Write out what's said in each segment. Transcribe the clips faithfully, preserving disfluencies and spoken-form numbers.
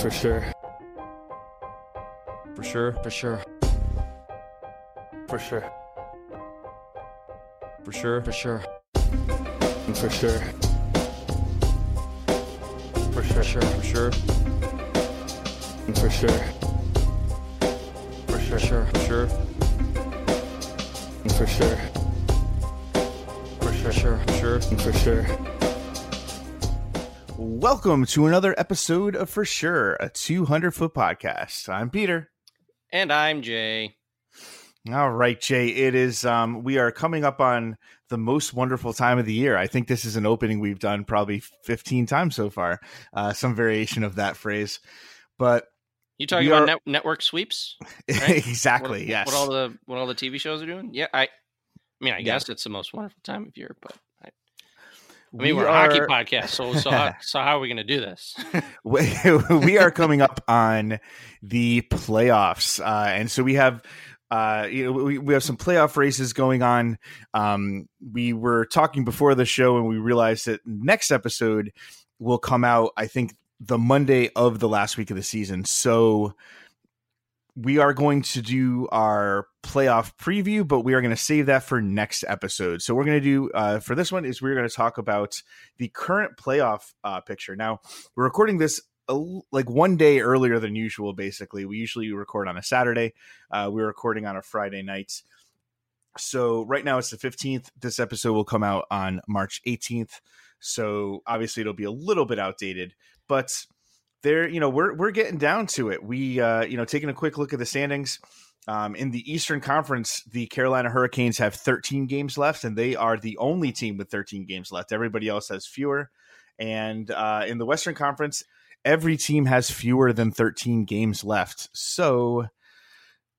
For sure. For sure. For sure. For sure. For sure. For sure. For sure. For sure. For sure. For sure. For sure. For sure. For sure. For sure. For sure. For sure. For sure. Welcome to another episode of For Sure, a two hundred foot podcast. I'm Peter. And I'm Jay. All right, Jay, it is um we are coming up on the most wonderful time of the year. I think this is an opening we've done probably fifteen times so far, uh some variation of that phrase. But you talking about are... net- network sweeps, right? Exactly. What, yes, what all the what all the T V shows are doing. Yeah, I, I mean, I guess yeah. It's the most wonderful time of year, but I... I mean, we we're are... a hockey podcast, so so how, so how are we going to do this? We are coming up on the playoffs, uh, and so we have, uh, you know, we, we have some playoff races going on. Um, we were talking before the show, and we realized that next episode will come out, I think, the Monday of the last week of the season. So we are going to do our playoff preview, but we are going to save that for next episode. So we're going to do uh, for this one is we're going to talk about the current playoff uh, picture. Now, we're recording this a, like one day earlier than usual. Basically, we usually record on a Saturday. Uh, we're recording on a Friday night. So right now it's the fifteenth. This episode will come out on March eighteenth. So obviously it'll be a little bit outdated, but there, you know, we're we're getting down to it. We, uh, you know, taking a quick look at the standings um, in the Eastern Conference, the Carolina Hurricanes have thirteen games left, and they are the only team with thirteen games left. Everybody else has fewer. And uh, in the Western Conference, every team has fewer than thirteen games left. So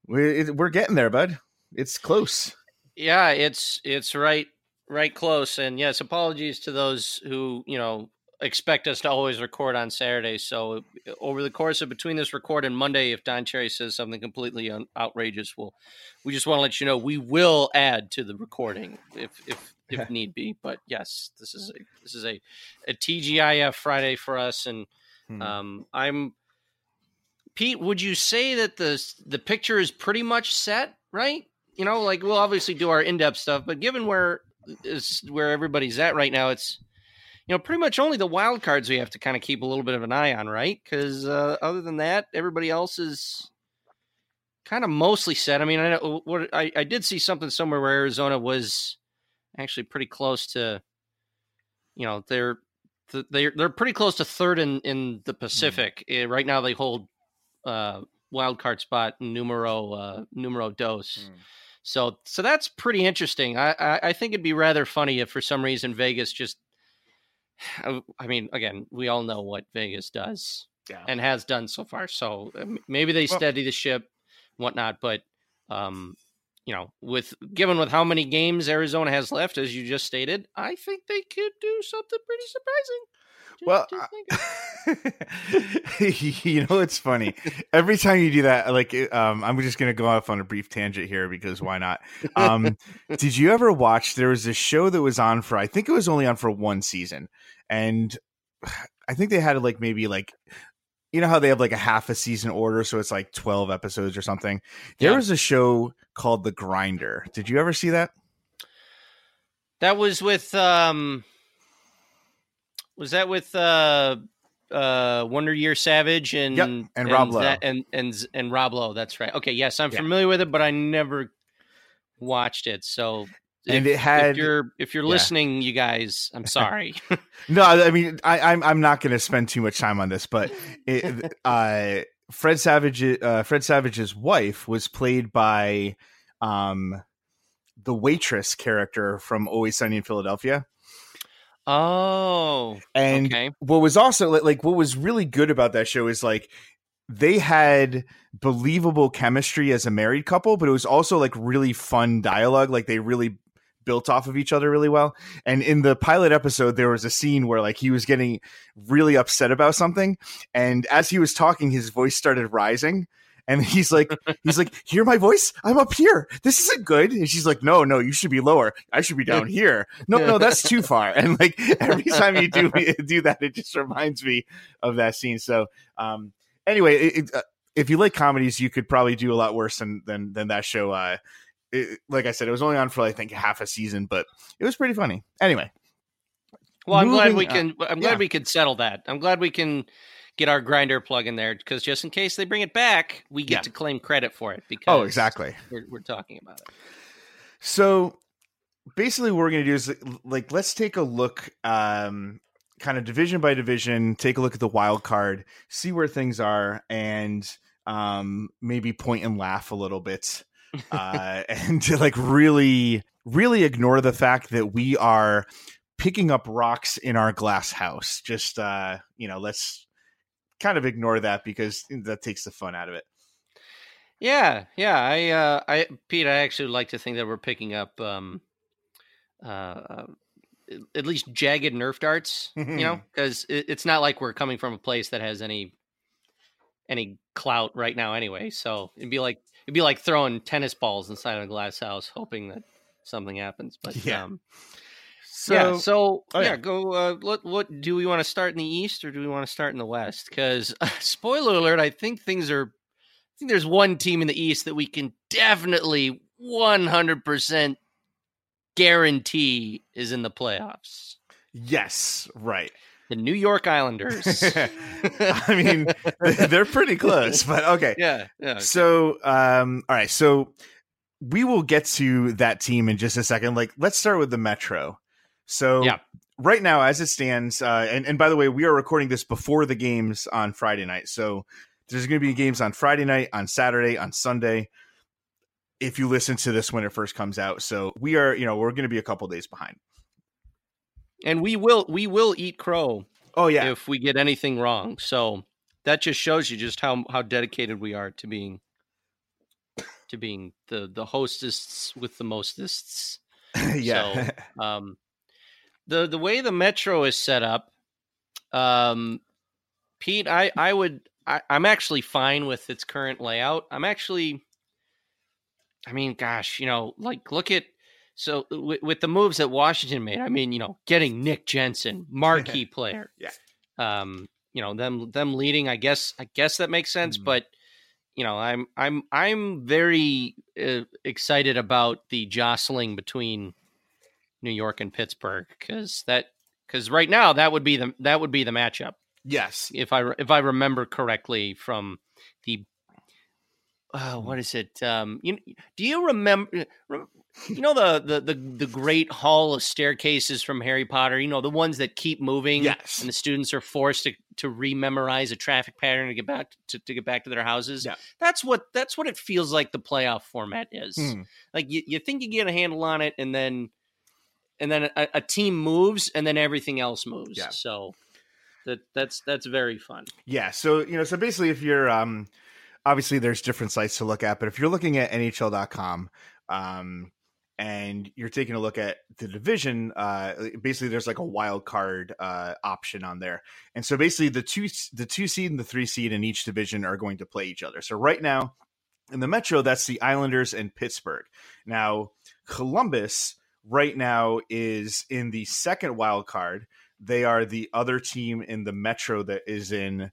we're we're getting there, bud. It's close. Yeah, it's it's right, right close. And yes, apologies to those who, you know, expect us to always record on Saturday. So over the course of between this record and Monday, if Don Cherry says something completely un- outrageous, we'll, we just want to let you know, we will add to the recording if, if, if need be. But yes, this is, a, this is a, a T G I F Friday for us. And hmm. um, I'm Pete, would you say that the, the picture is pretty much set, right? You know, like we'll obviously do our in-depth stuff, but given where is where everybody's at right now, it's, you know, pretty much only the wild cards we have to kind of keep a little bit of an eye on, right? Because uh, other than that, everybody else is kind of mostly set. I mean, I know what I, I did see something somewhere where Arizona was actually pretty close to, you know, they're they're they're pretty close to third in, in the Pacific mm. Right now. They hold uh, wild card spot numero uh, numero dos. Mm. So so that's pretty interesting. I, I I think it'd be rather funny if for some reason Vegas just. I mean, again, we all know what Vegas does yeah. and has done so far. So maybe they steady the ship, whatnot. But, um, you know, with given with how many games Arizona has left, as you just stated, I think they could do something pretty surprising. Just, well, just you know, it's funny. Every time you do that, like, um, I'm just going to go off on a brief tangent here because why not? Um, did you ever watch? There was a show that was on for, I think it was only on for one season. And I think they had like maybe like, you know how they have like a half a season order. So it's like twelve episodes or something. There yeah. was a show called The Grinder. Did you ever see that? That was with, um, was that with uh, uh, Wonder Year Savage and yep. and, and Rob Lowe that, and and and Rob Lowe? That's right. Okay, yes, I'm yeah. familiar with it, but I never watched it. So, if, and it had if you're if you're yeah. listening, you guys, I'm sorry. No, I mean, I, I'm I'm not going to spend too much time on this, but it, uh, Fred Savage, uh, Fred Savage's wife was played by um, the waitress character from Always Sunny in Philadelphia. Oh, and okay. What was also like, what was really good about that show is like they had believable chemistry as a married couple, but it was also like really fun dialogue. Like they really built off of each other really well. And in the pilot episode, there was a scene where like he was getting really upset about something. And as he was talking, his voice started rising. And he's like, he's like, hear my voice? I'm up here. This isn't good. And she's like, no, no, you should be lower. I should be down here. No, no, that's too far. And like every time you do do that, it just reminds me of that scene. So um, anyway, it, it, uh, if you like comedies, you could probably do a lot worse than than, than that show. Uh, it, like I said, it was only on for I think half a season, but it was pretty funny. Anyway, well, I'm glad we on. can. I'm glad yeah. we could settle that. I'm glad we can get our Grinder plug in there, because just in case they bring it back, we get yeah. to claim credit for it. Because oh, exactly, we're, we're talking about it. So basically, what we're going to do is like let's take a look. Um, kind of division by division, take a look at the wild card, see where things are, and um, maybe point and laugh a little bit uh, and to like really, really ignore the fact that we are picking up rocks in our glass house. Just, uh, you know, let's kind of ignore that because that takes the fun out of it. Yeah. Yeah. I, uh, I, Pete, I actually like to think that we're picking up, um, uh, at least jagged Nerf darts, you know, because it's not like we're coming from a place that has any any clout right now anyway. So it'd be like it'd be like throwing tennis balls inside of a glass house, hoping that something happens. But yeah, um, so yeah, so, oh, yeah. yeah go. Uh, what what do we want to start in the East or do we want to start in the West? Because uh, spoiler alert, I think things are. I think there's one team in the East that we can definitely one hundred percent guarantee is in the playoffs. Yes, right. The New York Islanders. I mean, they're pretty close, but okay. Yeah. yeah okay. So, um, all right. So we will get to that team in just a second. Like, let's start with the Metro. So yeah. right now, as it stands, uh, and, and by the way, we are recording this before the games on Friday night. So there's going to be games on Friday night, on Saturday, on Sunday. If you listen to this when it first comes out. So we are, you know, we're going to be a couple days behind. And we will, we will eat crow. Oh yeah. If we get anything wrong. So that just shows you just how, how dedicated we are to being, to being the, the hostists with the mostists. yeah. So, um, the, the way the Metro is set up, um, Pete, I, I would, I, I'm actually fine with its current layout. I'm actually, I mean, gosh, you know, like look at so w- with the moves that Washington made. I mean, you know, getting Nick Jensen, marquee player. Yeah. Um, you know, them them leading. I guess I guess that makes sense. Mm-hmm. But you know, I'm I'm I'm very uh, excited about the jostling between New York and Pittsburgh because that because right now that would be the that would be the matchup. Yes, if I if I remember correctly from the. Oh, what is it? Um, you, do you remember? You know the, the the the great hall of staircases from Harry Potter. You know the ones that keep moving. Yes. And the students are forced to to rememorize a traffic pattern to get back to, to get back to their houses. Yeah. That's what that's what it feels like the playoff format is. Mm. Like you, you think you get a handle on it, and then and then a, a team moves, and then everything else moves. Yeah. So that that's that's very fun. Yeah. So you know. So basically, if you're um. Obviously, there's different sites to look at, but if you're looking at N H L dot com um, and you're taking a look at the division, uh, basically there's like a wild card uh, option on there. And so basically the two the two seed and the three seed in each division are going to play each other. So right now in the Metro, that's the Islanders and Pittsburgh. Now, Columbus right now is in the second wild card. They are the other team in the Metro that is in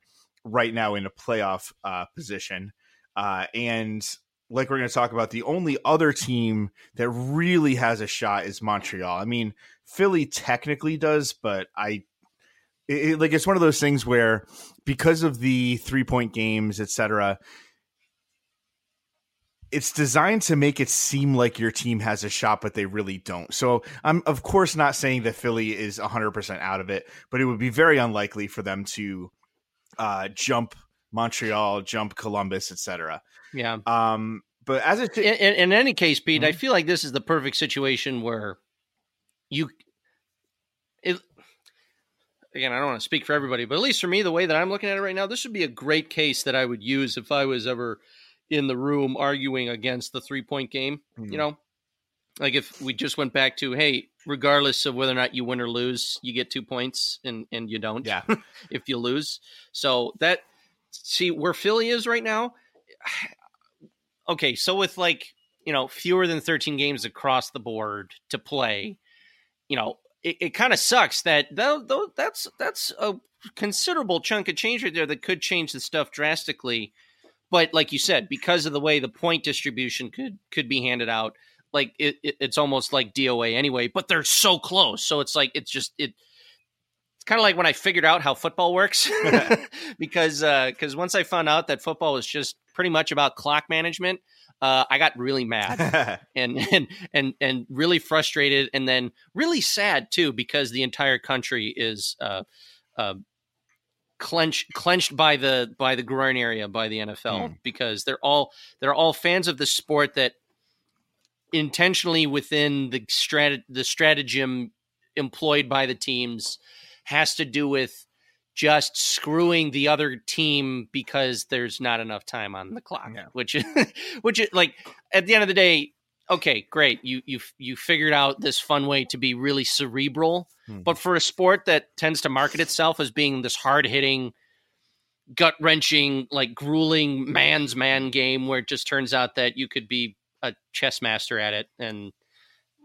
right now in a playoff uh, position. Uh, and like we're going to talk about, the only other team that really has a shot is Montreal. I mean, Philly technically does, but I it, it, like, it's one of those things where because of the three point games, et cetera, it's designed to make it seem like your team has a shot, but they really don't. So I'm of course not saying that Philly is a hundred percent out of it, but it would be very unlikely for them to, Uh, jump Montreal, jump Columbus, et cetera. Yeah. Um, but as it t- in, in, in any case, Pete, mm-hmm. I feel like this is the perfect situation where you, it, again, I don't want to speak for everybody, but at least for me, the way that I'm looking at it right now, this would be a great case that I would use if I was ever in the room arguing against the three point game. Mm-hmm. You know, like if we just went back to, hey, regardless of whether or not you win or lose, you get two points and, and you don't yeah. if you lose. So that, see where Philly is right now. Okay. So with like, you know, fewer than thirteen games across the board to play, you know, it, it kind of sucks that though, though that's that's a considerable chunk of change right there that could change the stuff drastically. But like you said, because of the way the point distribution could could be handed out, like it, it, it's almost like D O A anyway, but they're so close. So it's like it's just it. It's kind of like when I figured out how football works, because because uh, once I found out that football is just pretty much about clock management, uh, I got really mad and, and and and really frustrated, and then really sad too, because the entire country is uh, uh, clenched clenched by the by the groin area by the N F L, mm. because they're all they're all fans of the sport that intentionally within the strat- the stratagem employed by the teams has to do with just screwing the other team because there's not enough time on the clock, yeah. which is, which is like at the end of the day, okay, great. You, you, you figured out this fun way to be really cerebral, mm-hmm. but for a sport that tends to market itself as being this hard hitting, gut wrenching, like grueling man's man game, where it just turns out that you could be a chess master at it and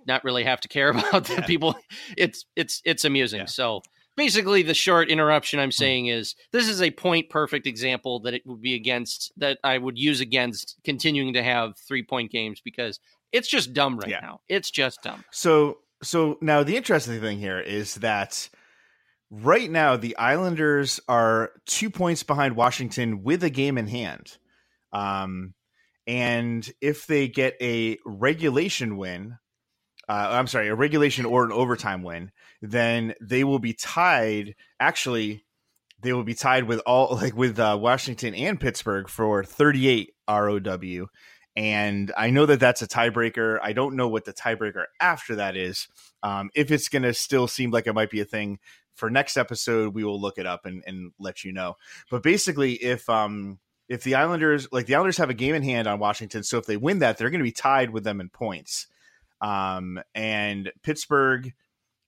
not really have to care about the yeah. people. It's, it's, it's amusing. Yeah. So basically the short interruption I'm saying is this is a point perfect example that it would be against that I would use against continuing to have three point games, because it's just dumb right yeah. now. It's just dumb. So, so now the interesting thing here is that right now the Islanders are two points behind Washington with a game in hand. Um, And if they get a regulation win, uh, I'm sorry, a regulation or an overtime win, then they will be tied. Actually, they will be tied with all like with uh, Washington and Pittsburgh for thirty-eight R O W. And I know that that's a tiebreaker. I don't know what the tiebreaker after that is. Um, if it's going to still seem like it might be a thing for next episode, we will look it up and, and let you know. But basically, if um. If the Islanders like the Islanders have a game in hand on Washington, so if they win that, they're going to be tied with them in points. Um, and Pittsburgh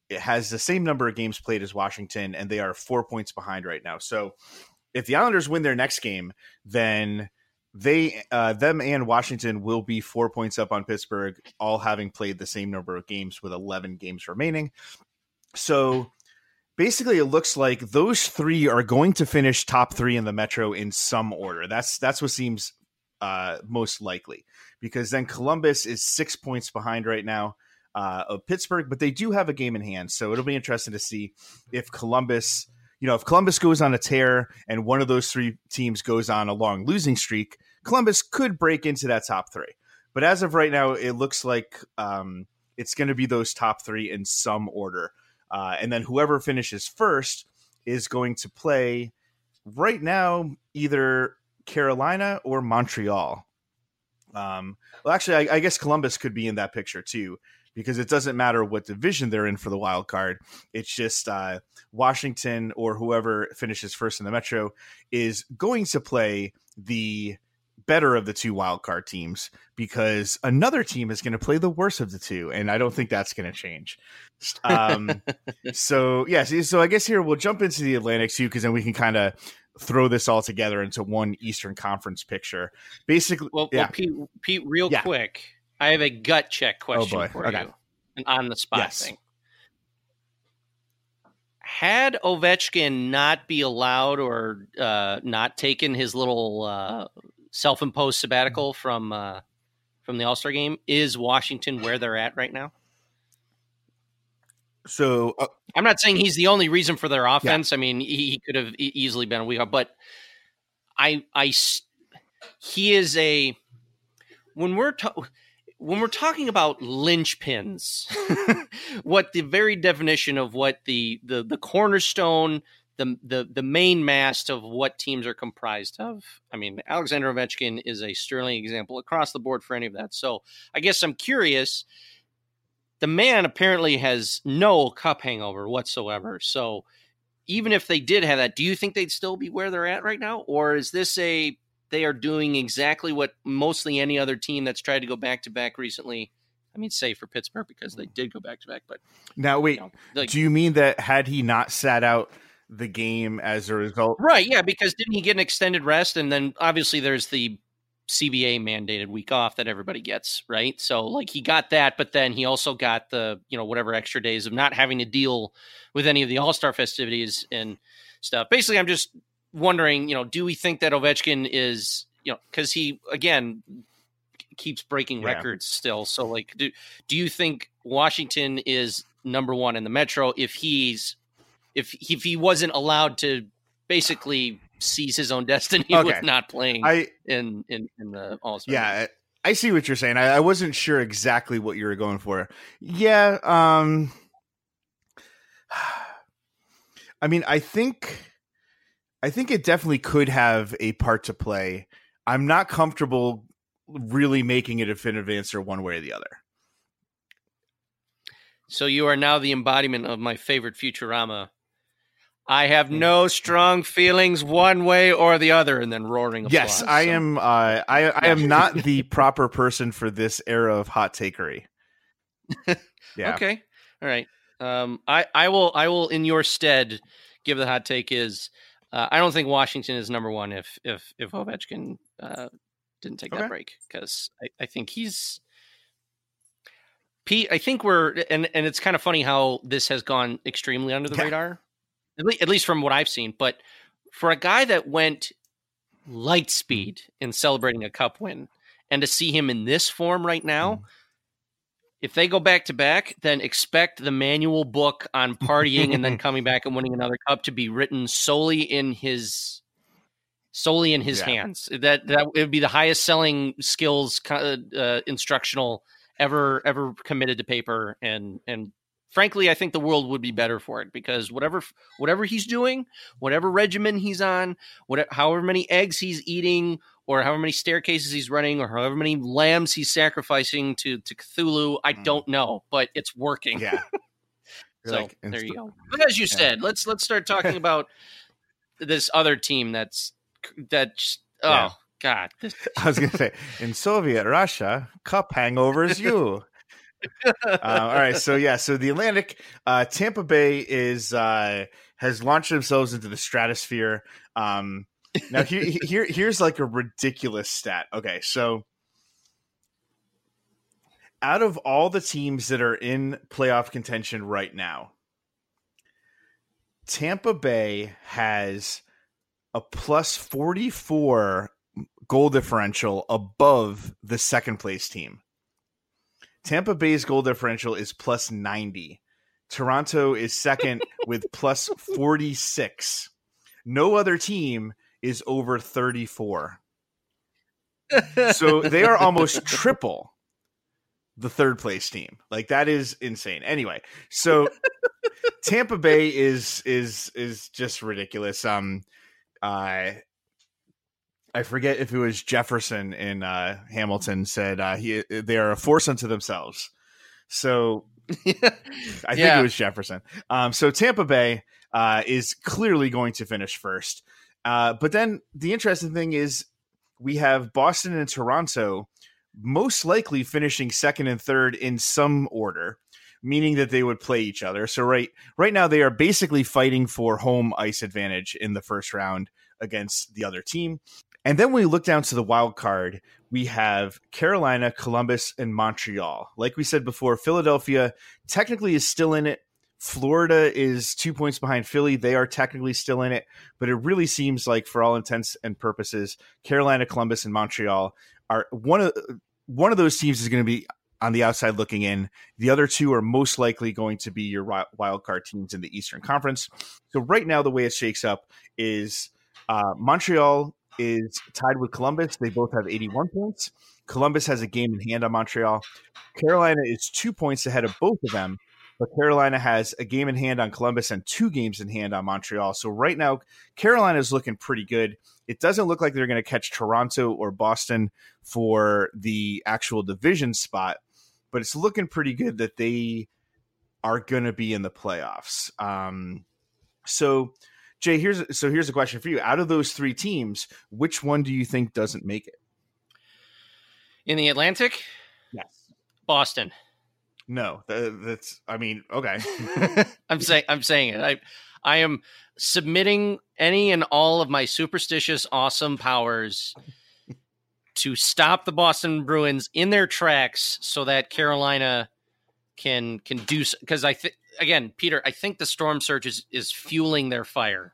has the same number of games played as Washington, and they are four points behind right now. So if the Islanders win their next game, then they, uh, them and Washington will be four points up on Pittsburgh, all having played the same number of games with eleven games remaining. So basically, it looks like those three are going to finish top three in the Metro in some order. That's that's what seems uh, most likely, because then Columbus is six points behind right now uh, of Pittsburgh, but they do have a game in hand. So it'll be interesting to see if Columbus, you know, if Columbus goes on a tear and one of those three teams goes on a long losing streak, Columbus could break into that top three. But as of right now, it looks like um, it's going to be those top three in some order. Uh, and then whoever finishes first is going to play right now, either Carolina or Montreal. Um, well, actually, I, I guess Columbus could be in that picture, too, because it doesn't matter what division they're in for the wild card. It's just uh, Washington or whoever finishes first in the Metro is going to play the better of the two wild card teams, because another team is going to play the worst of the two. And I don't think that's going to change. Um, so yes. Yeah, so I guess here we'll jump into the Atlantic too, because then we can kind of throw this all together into one Eastern Conference picture. Basically. Well, yeah. well Pete, Pete, real yeah. quick, I have a gut check question oh for okay. you. An on the spot yes. thing. Had Ovechkin not be allowed or uh, not taken his little, uh, self-imposed sabbatical from uh, from the All-Star game, is Washington where they're at right now? So uh, I'm not saying he's the only reason for their offense. Yeah. I mean, he, he could have easily been a week off, but I, I, he is a when we're ta- when we're talking about linchpins, what the very definition of what the the, the cornerstone. The, the the main mast of what teams are comprised of. I mean, Alexander Ovechkin is a sterling example across the board for any of that. So I guess I'm curious. The man apparently has no cup hangover whatsoever. So even if they did have that, do you think they'd still be where they're at right now? Or is this a, they are doing exactly what mostly any other team that's tried to go back to back recently? I mean, save for Pittsburgh, because they did go back to back, but now wait, you know, like, do you mean that had he not sat out the game as a result? Right, yeah, because didn't he get an extended rest? And then obviously there's the C B A mandated week off that everybody gets, right? So like he got that, but then he also got the, you know, whatever extra days of not having to deal with any of the All-Star festivities and stuff. Basically, I'm just wondering, you know, do we think that Ovechkin is, you know, because he, again, keeps breaking yeah. records still. So like, do, do you think Washington is number one in the Metro if he's, if, if he wasn't allowed to basically seize his own destiny okay. with not playing I, in, in, in the All-Star. Yeah, I see what you're saying. I, I wasn't sure exactly what you were going for. Yeah. Um, I mean, I think, I think it definitely could have a part to play. I'm not comfortable really making a definitive answer one way or the other. So you are now the embodiment of my favorite Futurama. I have no strong feelings one way or the other, and then roaring applause. Yes, I so. am. Uh, I, I am not the proper person for this era of hot takery. Yeah. Okay. All right. Um, I, I will. I will. In your stead, give the hot take is. Uh, I don't think Washington is number one if if if Ovechkin uh, didn't take okay. that break, because I, I think he's. Pete, I think we're and and it's kind of funny how this has gone extremely under the yeah. radar. At least from what I've seen, but for a guy that went light speed in celebrating a cup win and to see him in this form right now, mm. if they go back to back, then expect the manual book on partying and then coming back and winning another cup to be written solely in his, solely in his yeah. hands. That, that it would be the highest selling skills uh, instructional ever, ever committed to paper. And, and, frankly, I think the world would be better for it, because whatever whatever he's doing, whatever regimen he's on, whatever, however many eggs he's eating or however many staircases he's running or however many lambs he's sacrificing to, to Cthulhu, I mm. don't know, but it's working. Yeah. So like, there inst- you go. But as you yeah. said, let's let's start talking about this other team that's that's oh yeah. God. I was going to say, in Soviet Russia, cup hangovers you. uh, all right, so yeah, so the Atlantic, uh, Tampa Bay is uh, has launched themselves into the stratosphere. Um, now here, here, here's like a ridiculous stat. Okay, so out of all the teams that are in playoff contention right now, Tampa Bay has a plus forty-four goal differential above the second place team. Tampa Bay's goal differential is plus ninety. Toronto is second with plus forty-six. No other team is over thirty-four. So they are almost triple the third place team. Like, that is insane. Anyway, so Tampa Bay is is is just ridiculous. Um, I I forget if it was Jefferson in uh, Hamilton said uh, he they are a force unto themselves. So I think yeah. it was Jefferson. Um, so Tampa Bay uh, is clearly going to finish first. Uh, but then the interesting thing is we have Boston and Toronto most likely finishing second and third in some order, meaning that they would play each other. So right right now they are basically fighting for home ice advantage in the first round against the other team. And then when we look down to the wild card, we have Carolina, Columbus, and Montreal. Like we said before, Philadelphia technically is still in it. Florida is two points behind Philly. They are technically still in it. But it really seems like, for all intents and purposes, Carolina, Columbus, and Montreal are one of one of those teams is going to be on the outside looking in. The other two are most likely going to be your wild card teams in the Eastern Conference. So right now, the way it shakes up is uh, Montreal is tied with Columbus. They both have eighty-one points. Columbus has a game in hand on Montreal. Carolina is two points ahead of both of them, but Carolina has a game in hand on Columbus and two games in hand on Montreal. So right now, Carolina is looking pretty good. It doesn't look like they're going to catch Toronto or Boston for the actual division spot, but it's looking pretty good that they are going to be in the playoffs. Um, so Jay, here's so here's a question for you. Out of those three teams, which one do you think doesn't make it? In the Atlantic? Yes. Boston. No, that's I mean, okay. I'm saying I'm saying it. I I am submitting any and all of my superstitious awesome powers to stop the Boston Bruins in their tracks so that Carolina can can do, because I think, again, Peter, I think the storm surge is, is fueling their fire.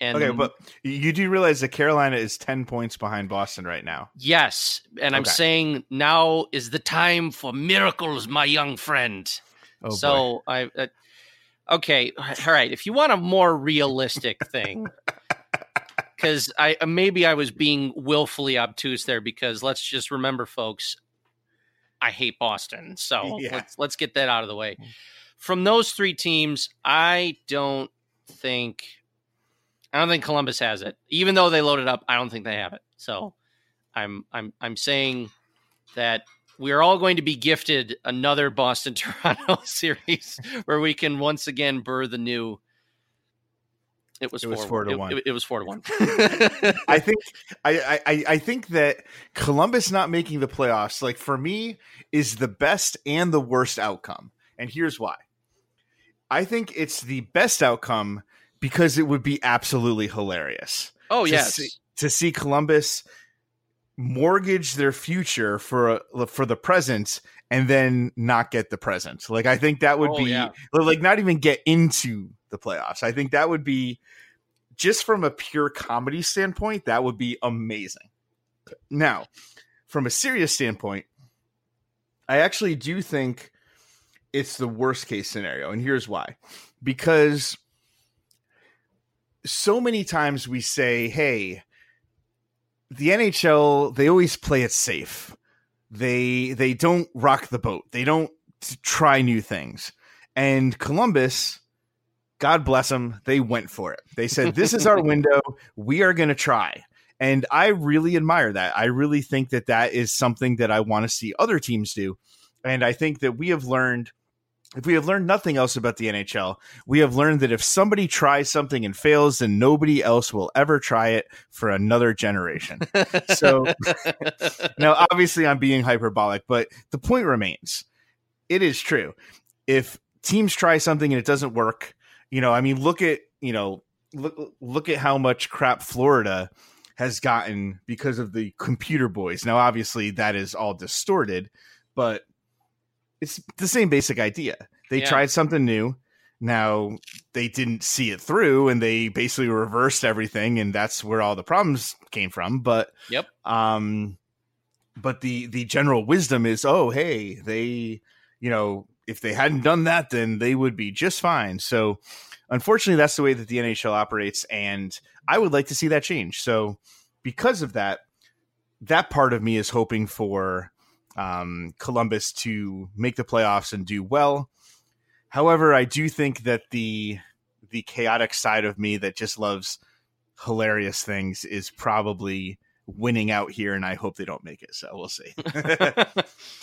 And okay, but you do realize that Carolina is ten points behind Boston right now. Yes, and okay. I'm saying now is the time for miracles, my young friend. Oh, so boy. I uh, okay, all right. If you want a more realistic thing, because I maybe I was being willfully obtuse there. Because let's just remember, folks, I hate Boston. So yeah. let's let's get that out of the way. From those three teams, I don't think. I don't think Columbus has it, even though they loaded up. I don't think they have it. So I'm, I'm, I'm saying that we are all going to be gifted another Boston Toronto series where we can once again burr the new. It was, it was four, four to it, one. It, it was four to one. I think, I, I, I think that Columbus not making the playoffs, like for me, is the best and the worst outcome. And here's why. I think it's the best outcome because it would be absolutely hilarious. Oh, to yes. See, to see Columbus mortgage their future for a, for the present and then not get the present. Like, I think that would oh, be yeah. like not even get into the playoffs. I think that would be just from a pure comedy standpoint. That would be amazing. Now, from a serious standpoint, I actually do think it's the worst case scenario. And here's why, because so many times we say, hey, the N H L, they always play it safe. They they don't rock the boat. They don't try new things. And Columbus, God bless them, they went for it. They said, this is our window. We are going to try. And I really admire that. I really think that that is something that I want to see other teams do. And I think that we have learned... If we have learned nothing else about the N H L, we have learned that if somebody tries something and fails, then nobody else will ever try it for another generation. So now, obviously, I'm being hyperbolic, but the point remains. It is true. If teams try something and it doesn't work, you know, I mean, look at, you know, look, look at how much crap Florida has gotten because of the computer boys. Now, obviously, that is all distorted, but it's the same basic idea. They yeah. tried something new. Now they didn't see it through and they basically reversed everything. And that's where all the problems came from. But, yep. um, but the, the general wisdom is, oh, hey, they, you know, if they hadn't done that, then they would be just fine. So unfortunately that's the way that the N H L operates. And I would like to see that change. So because of that, that part of me is hoping for, um Columbus to make the playoffs and do well. However, I do think that the the chaotic side of me that just loves hilarious things is probably winning out here, and I hope they don't make it. So we'll see.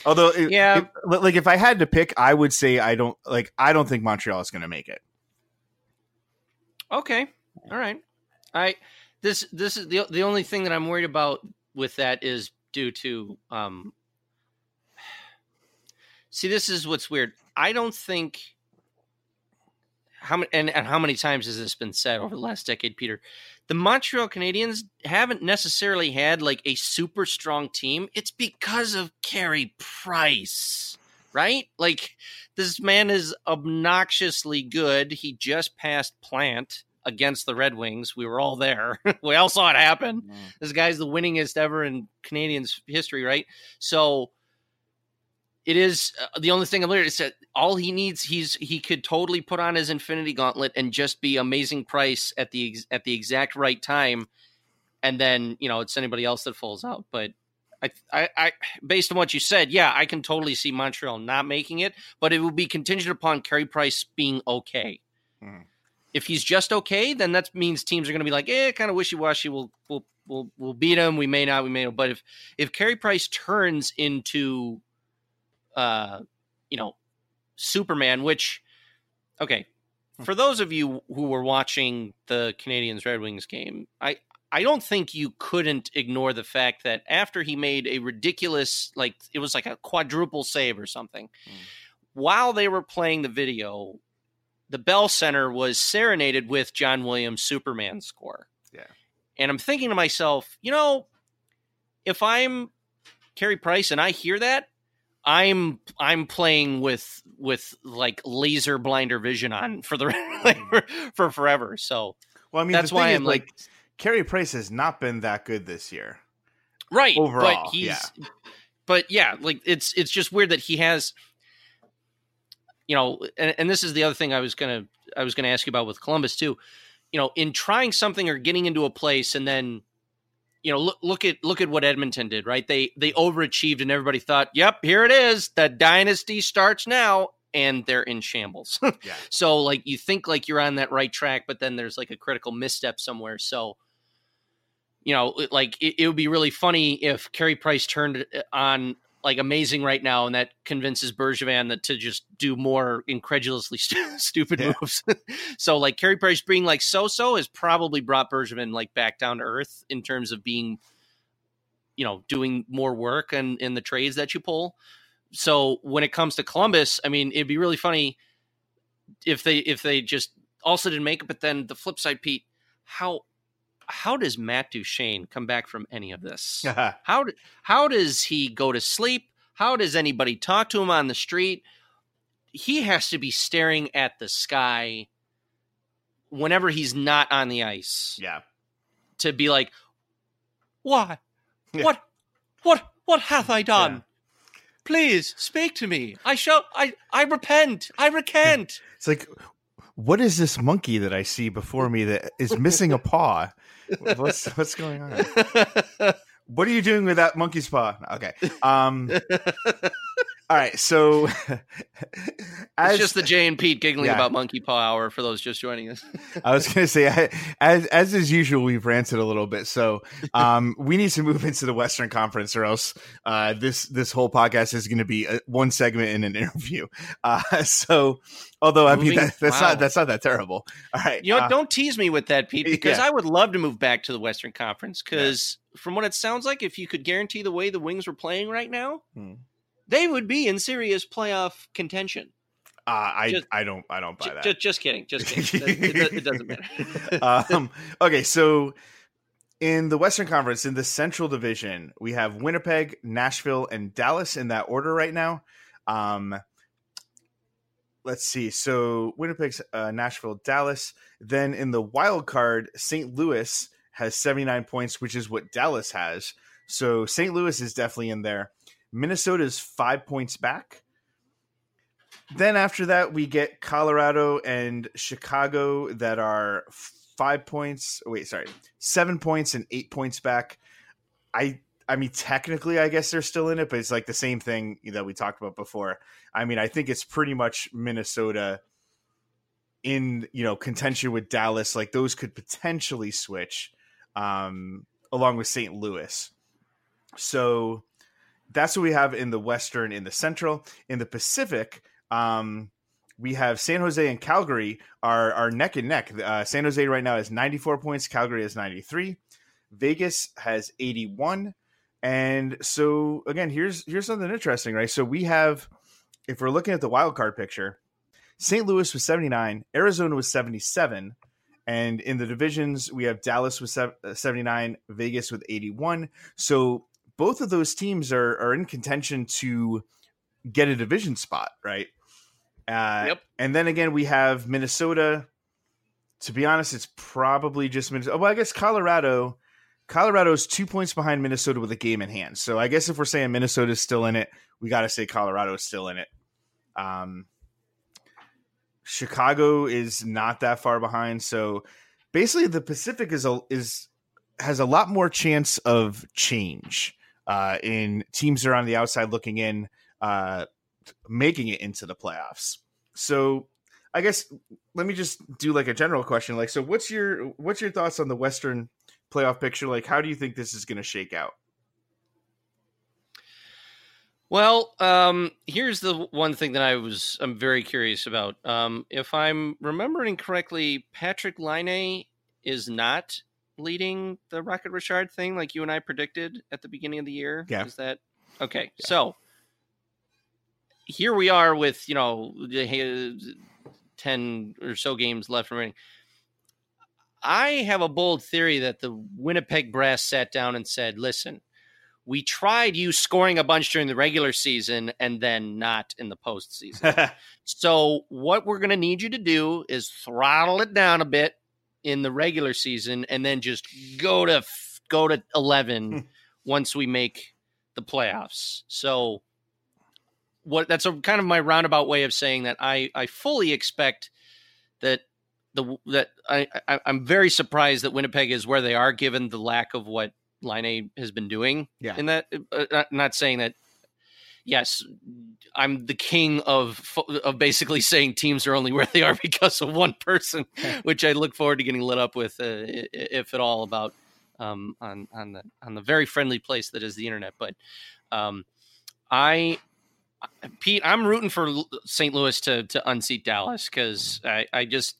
Although, it, yeah, it, like if I had to pick, I would say I don't like. I don't think Montreal is going to make it. Okay, all right. I this this is the the only thing that I'm worried about with that is due to. um See, this is what's weird. I don't think how many and, and how many times has this been said over the last decade, Peter? The Montreal Canadiens haven't necessarily had like a super strong team. It's because of Carey Price, right? Like this man is obnoxiously good. He just passed Plant against the Red Wings. We were all there. We all saw it happen. Yeah. This guy's the winningest ever in Canadiens history, right? So. It is uh, the only thing I'm learning is that all he needs, he's he could totally put on his Infinity Gauntlet and just be amazing Price at the ex- at the exact right time, and then you know it's anybody else that falls out. But I, I, I, based on what you said, yeah, I can totally see Montreal not making it, but it will be contingent upon Carey Price being okay. Mm. If he's just okay, then that means teams are going to be like, eh, kind of wishy washy. We'll we'll we'll we'll beat him. We may not. We may not. But if if Carey Price turns into Uh, you know, Superman, which, okay, for those of you who were watching the Canadiens Red Wings game, I, I don't think you couldn't ignore the fact that after he made a ridiculous, like, it was like a quadruple save or something, mm. while they were playing the video, the Bell Center was serenaded with John Williams' Superman score. Yeah. And I'm thinking to myself, you know, if I'm Carey Price and I hear that, I'm I'm playing with with like laser blinder vision on for the like, for forever. So well, I mean, that's why I'm like, like Carey Price has not been that good this year, right? Overall, but he's, yeah. But yeah, like it's it's just weird that he has, you know, and, and this is the other thing I was gonna I was gonna ask you about with Columbus too, you know, in trying something or getting into a place and then. You know, look, look at look at what Edmonton did, right? They they overachieved, and everybody thought, "Yep, here it is. The dynasty starts now," and they're in shambles. Yeah. So, like, you think like you're on that right track, but then there's like a critical misstep somewhere. So, you know, like it, it would be really funny if Carey Price turned on like amazing right now, and that convinces Bergevin that to just do more incredulously st- stupid yeah. moves. So like Carey Price being like so-so has probably brought Bergevin like back down to earth in terms of being, you know, doing more work and in the trades that you pull. So when it comes to Columbus, I mean, it'd be really funny if they, if they just also didn't make it, but then the flip side, Pete, how, How does Matt Duchene come back from any of this? how do, how does he go to sleep? How does anybody talk to him on the street? He has to be staring at the sky whenever he's not on the ice. Yeah. To be like, why? Yeah. What? What? What hath I done? Yeah. Please speak to me. I shall. I. I repent. I recant. It's like, what is this monkey that I see before me that is missing a paw? What's what's going on? What are you doing with that monkey's paw? Okay. Um, all right. So as, it's just the Jay and Pete giggling yeah. about monkey paw hour for those just joining us. I was going to say, I, as as is usual, we've ranted a little bit. So um, we need to move into the Western Conference, or else uh, this this whole podcast is going to be a, one segment in an interview. Uh, so. Although I Moving, mean that, that's wow. not that's not that terrible. All right, you know, uh, don't tease me with that, Pete, because yeah. I would love to move back to the Western Conference. Because yeah. from what it sounds like, if you could guarantee the way the Wings were playing right now, hmm. they would be in serious playoff contention. Uh, I just, I don't I don't buy j- that. J- just kidding, just kidding. it, it, it doesn't matter. um, okay, so in the Western Conference, in the Central Division, we have Winnipeg, Nashville, and Dallas in that order right now. Um, Let's see. So Winnipeg's uh, Nashville, Dallas. Then in the wild card, Saint Louis has seventy-nine points, which is what Dallas has. So Saint Louis is definitely in there. Minnesota's five points back. Then after that, we get Colorado and Chicago that are five points. Wait, sorry. Seven points and eight points back. I I mean, technically, I guess they're still in it, but it's like the same thing that we talked about before. I mean, I think it's pretty much Minnesota in, you know, contention with Dallas. Like those could potentially switch um, along with Saint Louis. So that's what we have in the Western, in the Central, in the Pacific. Um, we have San Jose and Calgary are, are neck and neck. Uh, San Jose right now is ninety-four points. Calgary is ninety-three. Vegas has eighty-one. And so again, here's here's something interesting, right? So we have, if we're looking at the wild card picture, Saint Louis was seventy-nine, Arizona was seventy-seven, and in the divisions we have Dallas with seventy-nine, Vegas with eighty-one. So both of those teams are are in contention to get a division spot, right? Uh, yep. And then again, we have Minnesota. To be honest, it's probably just Minnesota. Well, I guess Colorado. Colorado's two points behind Minnesota with a game in hand. So I guess if we're saying Minnesota's still in it, we got to say Colorado's still in it. Um, Chicago is not that far behind. So basically the Pacific is, a, is has a lot more chance of change uh, in teams that are on the outside looking in, uh, making it into the playoffs. So I guess let me just do like a general question. Like, so what's your, what's your thoughts on the Western playoff picture? Like, how do you think this is going to shake out? Well, um, here's the one thing that I was, I'm very curious about. Um, if I'm remembering correctly, Patrick Laine is not leading the Rocket Richard thing, like you and I predicted at the beginning of the year. Yeah. Is that okay? Yeah. So here we are with, you know, ten or so games left remaining. I have a bold theory that the Winnipeg brass sat down and said, listen, we tried you scoring a bunch during the regular season and then not in the postseason. So what we're going to need you to do is throttle it down a bit in the regular season and then just go to go to eleven once we make the playoffs. So what that's a kind of my roundabout way of saying that I, I fully expect that the that I, I I'm very surprised that Winnipeg is where they are given the lack of what Line A has been doing. Yeah. And that uh, not, not saying that yes, I'm the king of of basically saying teams are only where they are because of one person, which I look forward to getting lit up with, uh, if at all, about um, on on the on the very friendly place that is the internet. But um, I, Pete, I'm rooting for Saint Louis to to unseat Dallas because I, I just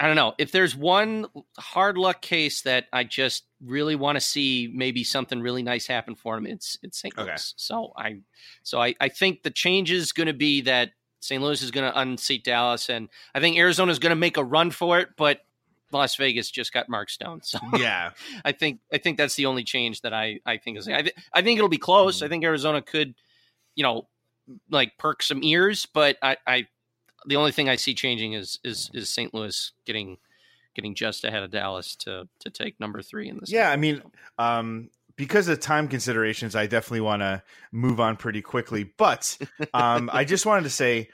I don't know if there's one hard luck case that I just really want to see maybe something really nice happen for him. It's, it's Saint Louis. Okay. So I, so I, I think the change is going to be that Saint Louis is going to unseat Dallas. And I think Arizona is going to make a run for it, but Las Vegas just got Mark Stone. So yeah, I think, I think that's the only change that I, I think is, I, th- I think it'll be close. Mm-hmm. I think Arizona could, you know, like perk some ears, but I, I, the only thing I see changing is is is Saint Louis getting getting just ahead of Dallas to to take number three in this. Yeah, game. I mean, um, because of time considerations, I definitely want to move on pretty quickly. But um, I just wanted to say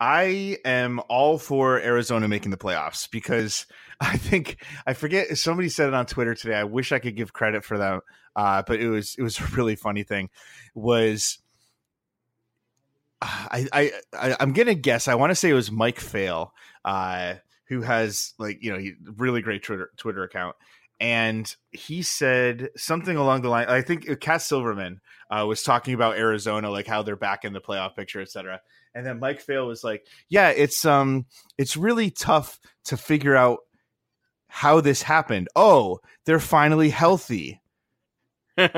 I am all for Arizona making the playoffs because I think I forget somebody said it on Twitter today. I wish I could give credit for that, uh, but it was it was a really funny thing. Was I, I, I, I'm going to guess, I want to say it was Mike Fail, uh, who has like, you know, he, really great Twitter, Twitter account. And he said something along the line. I think Cat Silverman uh, was talking about Arizona, like how they're back in the playoff picture, et cetera. And then Mike Fail was like, yeah, it's, um, it's really tough to figure out how this happened. Oh, they're finally healthy.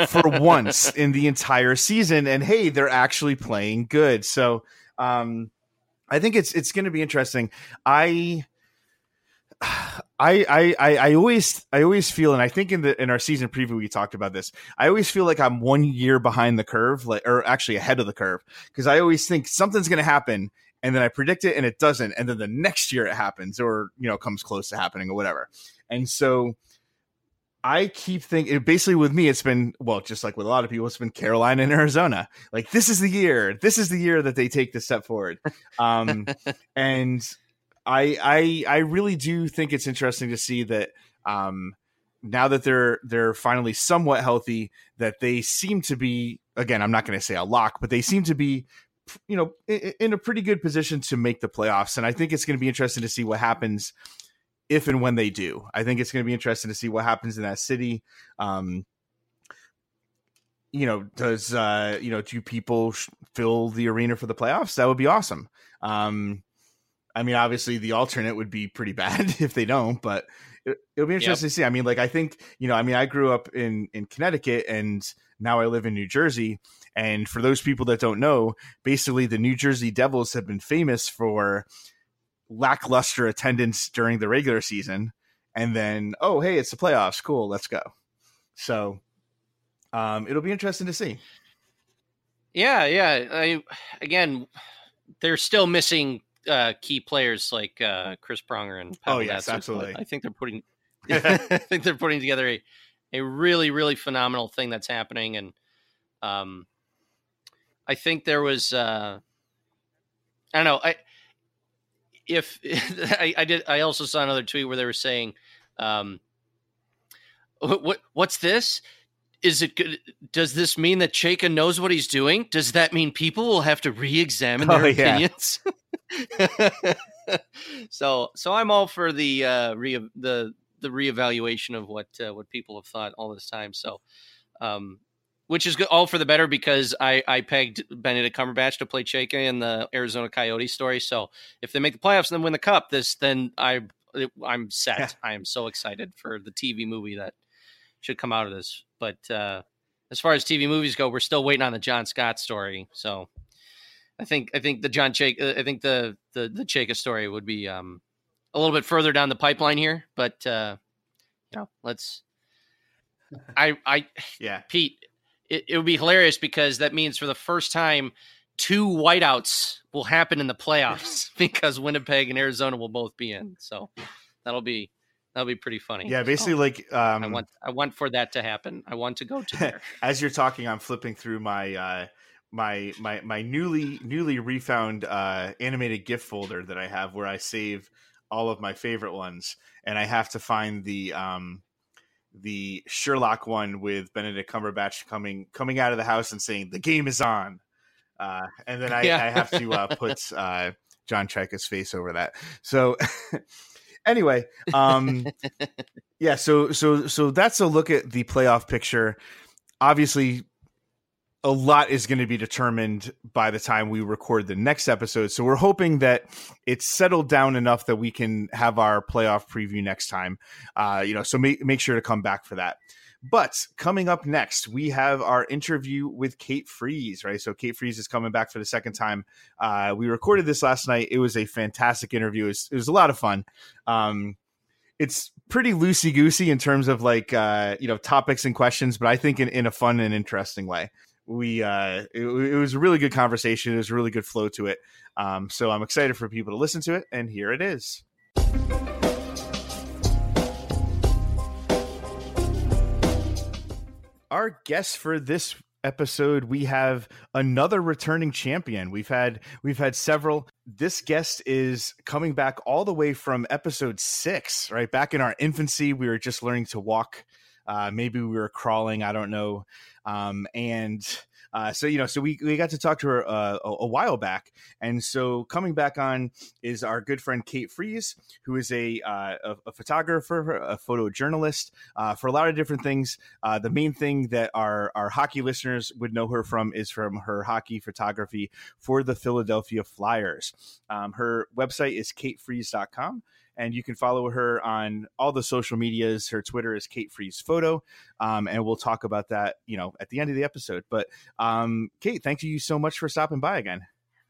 For once in the entire season, and hey, they're actually playing good. So um, I think it's it's going to be interesting. I, I, I, I always, I always feel, and I think in the in our season preview we talked about this. I always feel like I'm one year behind the curve, like, or actually ahead of the curve, because I always think something's going to happen, and then I predict it, and it doesn't, and then the next year it happens, or you know, comes close to happening, or whatever. And so I keep thinking, basically with me, it's been, well, just like with a lot of people, it's been Carolina and Arizona. Like, this is the year, this is the year that they take the step forward. Um, and I, I, I really do think it's interesting to see that um, now that they're, they're finally somewhat healthy, that they seem to be, again, I'm not going to say a lock, but they seem to be, you know, in, in a pretty good position to make the playoffs. And I think it's going to be interesting to see what happens if and when they do. I think it's going to be interesting to see what happens in that city. Um, you know, does, uh, you know, do people sh- fill the arena for the playoffs? That would be awesome. Um, I mean, obviously the alternate would be pretty bad if they don't, but it, it'll be interesting yep. to see. I mean, like, I think, you know, I mean, I grew up in, in Connecticut and now I live in New Jersey. And for those people that don't know, basically the New Jersey Devils have been famous for lackluster attendance during the regular season, and then oh hey, it's the playoffs, cool, let's go. So um it'll be interesting to see. Yeah yeah I again, they're still missing uh key players like uh Chris Pronger and Pat oh yes Datsus, absolutely. I think they're putting I think they're putting together a a really really phenomenal thing that's happening. And um I think there was uh I don't know I If I, I did, I also saw another tweet where they were saying, um, "What what's this? Is it good? Does this mean that Chayka knows what he's doing? Does that mean people will have to re-examine their oh, opinions?" Yeah. so, so I'm all for the uh, re the the reevaluation of what uh, what people have thought all this time. So, um, which is good, all for the better, because I, I pegged Benedict Cumberbatch to play Chayka in the Arizona Coyotes story. So if they make the playoffs and then win the cup, this then I I'm set. Yeah. I am so excited for the T V movie that should come out of this. But uh, as far as T V movies go, we're still waiting on the John Scott story. So I think I think the John Chayka I think the the the Chayka story would be um, a little bit further down the pipeline here. But uh, you know, let's I I yeah Pete. it, it would be hilarious because that means for the first time, two whiteouts will happen in the playoffs because Winnipeg and Arizona will both be in. So that'll be, that'll be pretty funny. Yeah. Basically, oh, like, um, I want, I want for that to happen. I want to go to there. As you're talking, I'm flipping through my, uh, my, my, my newly, newly refound, uh, animated GIF folder that I have where I save all of my favorite ones. And I have to find the, um, the Sherlock one with Benedict Cumberbatch coming, coming out of the house and saying, "The game is on." Uh, and then I, yeah. I have to uh, put uh, John Chaika's face over that. So anyway, um, yeah, so so so that's a look at the playoff picture. Obviously, a lot is going to be determined by the time we record the next episode. So we're hoping that it's settled down enough that we can have our playoff preview next time. Uh, you know, so make, make sure to come back for that. But coming up next, we have our interview with Kate Frese, right? So Kate Frese is coming back for the second time. Uh, we recorded this last night. It was a fantastic interview. It was, it was a lot of fun. Um, it's pretty loosey-goosey in terms of like, uh, you know, topics and questions, but I think in, in a fun and interesting way. We uh, it, it was a really good conversation. It was a really good flow to it. Um, so I'm excited for people to listen to it. And here it is. Our guest for this episode, we have another returning champion. We've had we've had several. This guest is coming back all the way from episode six, right? Back in our infancy, we were just learning to walk. Uh, maybe we were crawling. I don't know. Um, and uh, so, you know, so we, we got to talk to her uh, a, a while back. And so coming back on is our good friend Kate Frese, who is a, uh, a, a photographer, a photojournalist uh, for a lot of different things. Uh, the main thing that our, our hockey listeners would know her from is from her hockey photography for the Philadelphia Flyers. Um, her website is kate frese dot com. And you can follow her on all the social medias. Her Twitter is Kate Frese Photo. Um, and we'll talk about that, you know, at the end of the episode. But um, Kate, thank you so much for stopping by again.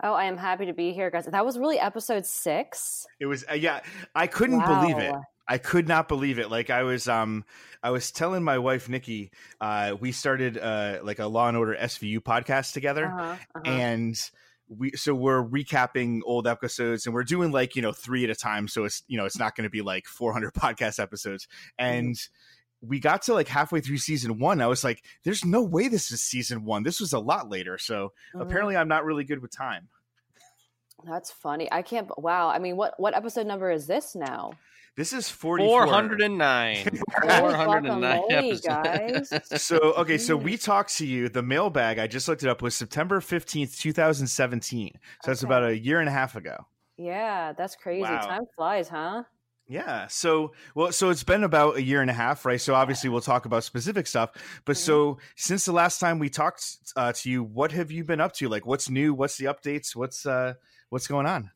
Oh, I am happy to be here, guys. That was really episode six. It was. Uh, yeah, I couldn't wow. believe it. I could not believe it. Like I was, um, I was telling my wife, Nikki, uh, we started uh, like a Law and Order S V U podcast together. Uh-huh, uh-huh. And we so we're recapping old episodes and we're doing like, you know, three at a time. So it's, you know, it's not going to be like four hundred podcast episodes. And mm-hmm. we got to like halfway through season one. I was like, there's no way this is season one. This was a lot later. So mm-hmm. apparently I'm not really good with time. That's funny. I can't. Wow. I mean, what, what episode number is this now? This is forty-four. four oh nine. four oh nine episodes. Guys. So, okay, so we talked to you. The mailbag, I just looked it up, was September fifteenth, twenty seventeen. So okay. That's about a year and a half ago. Yeah, that's crazy. Wow. Time flies, huh? Yeah. So, well, so it's been about a year and a half, right? So obviously we'll talk about specific stuff. But mm-hmm. so since the last time we talked uh, to you, what have you been up to? Like what's new? What's the updates? What's uh, what's going on?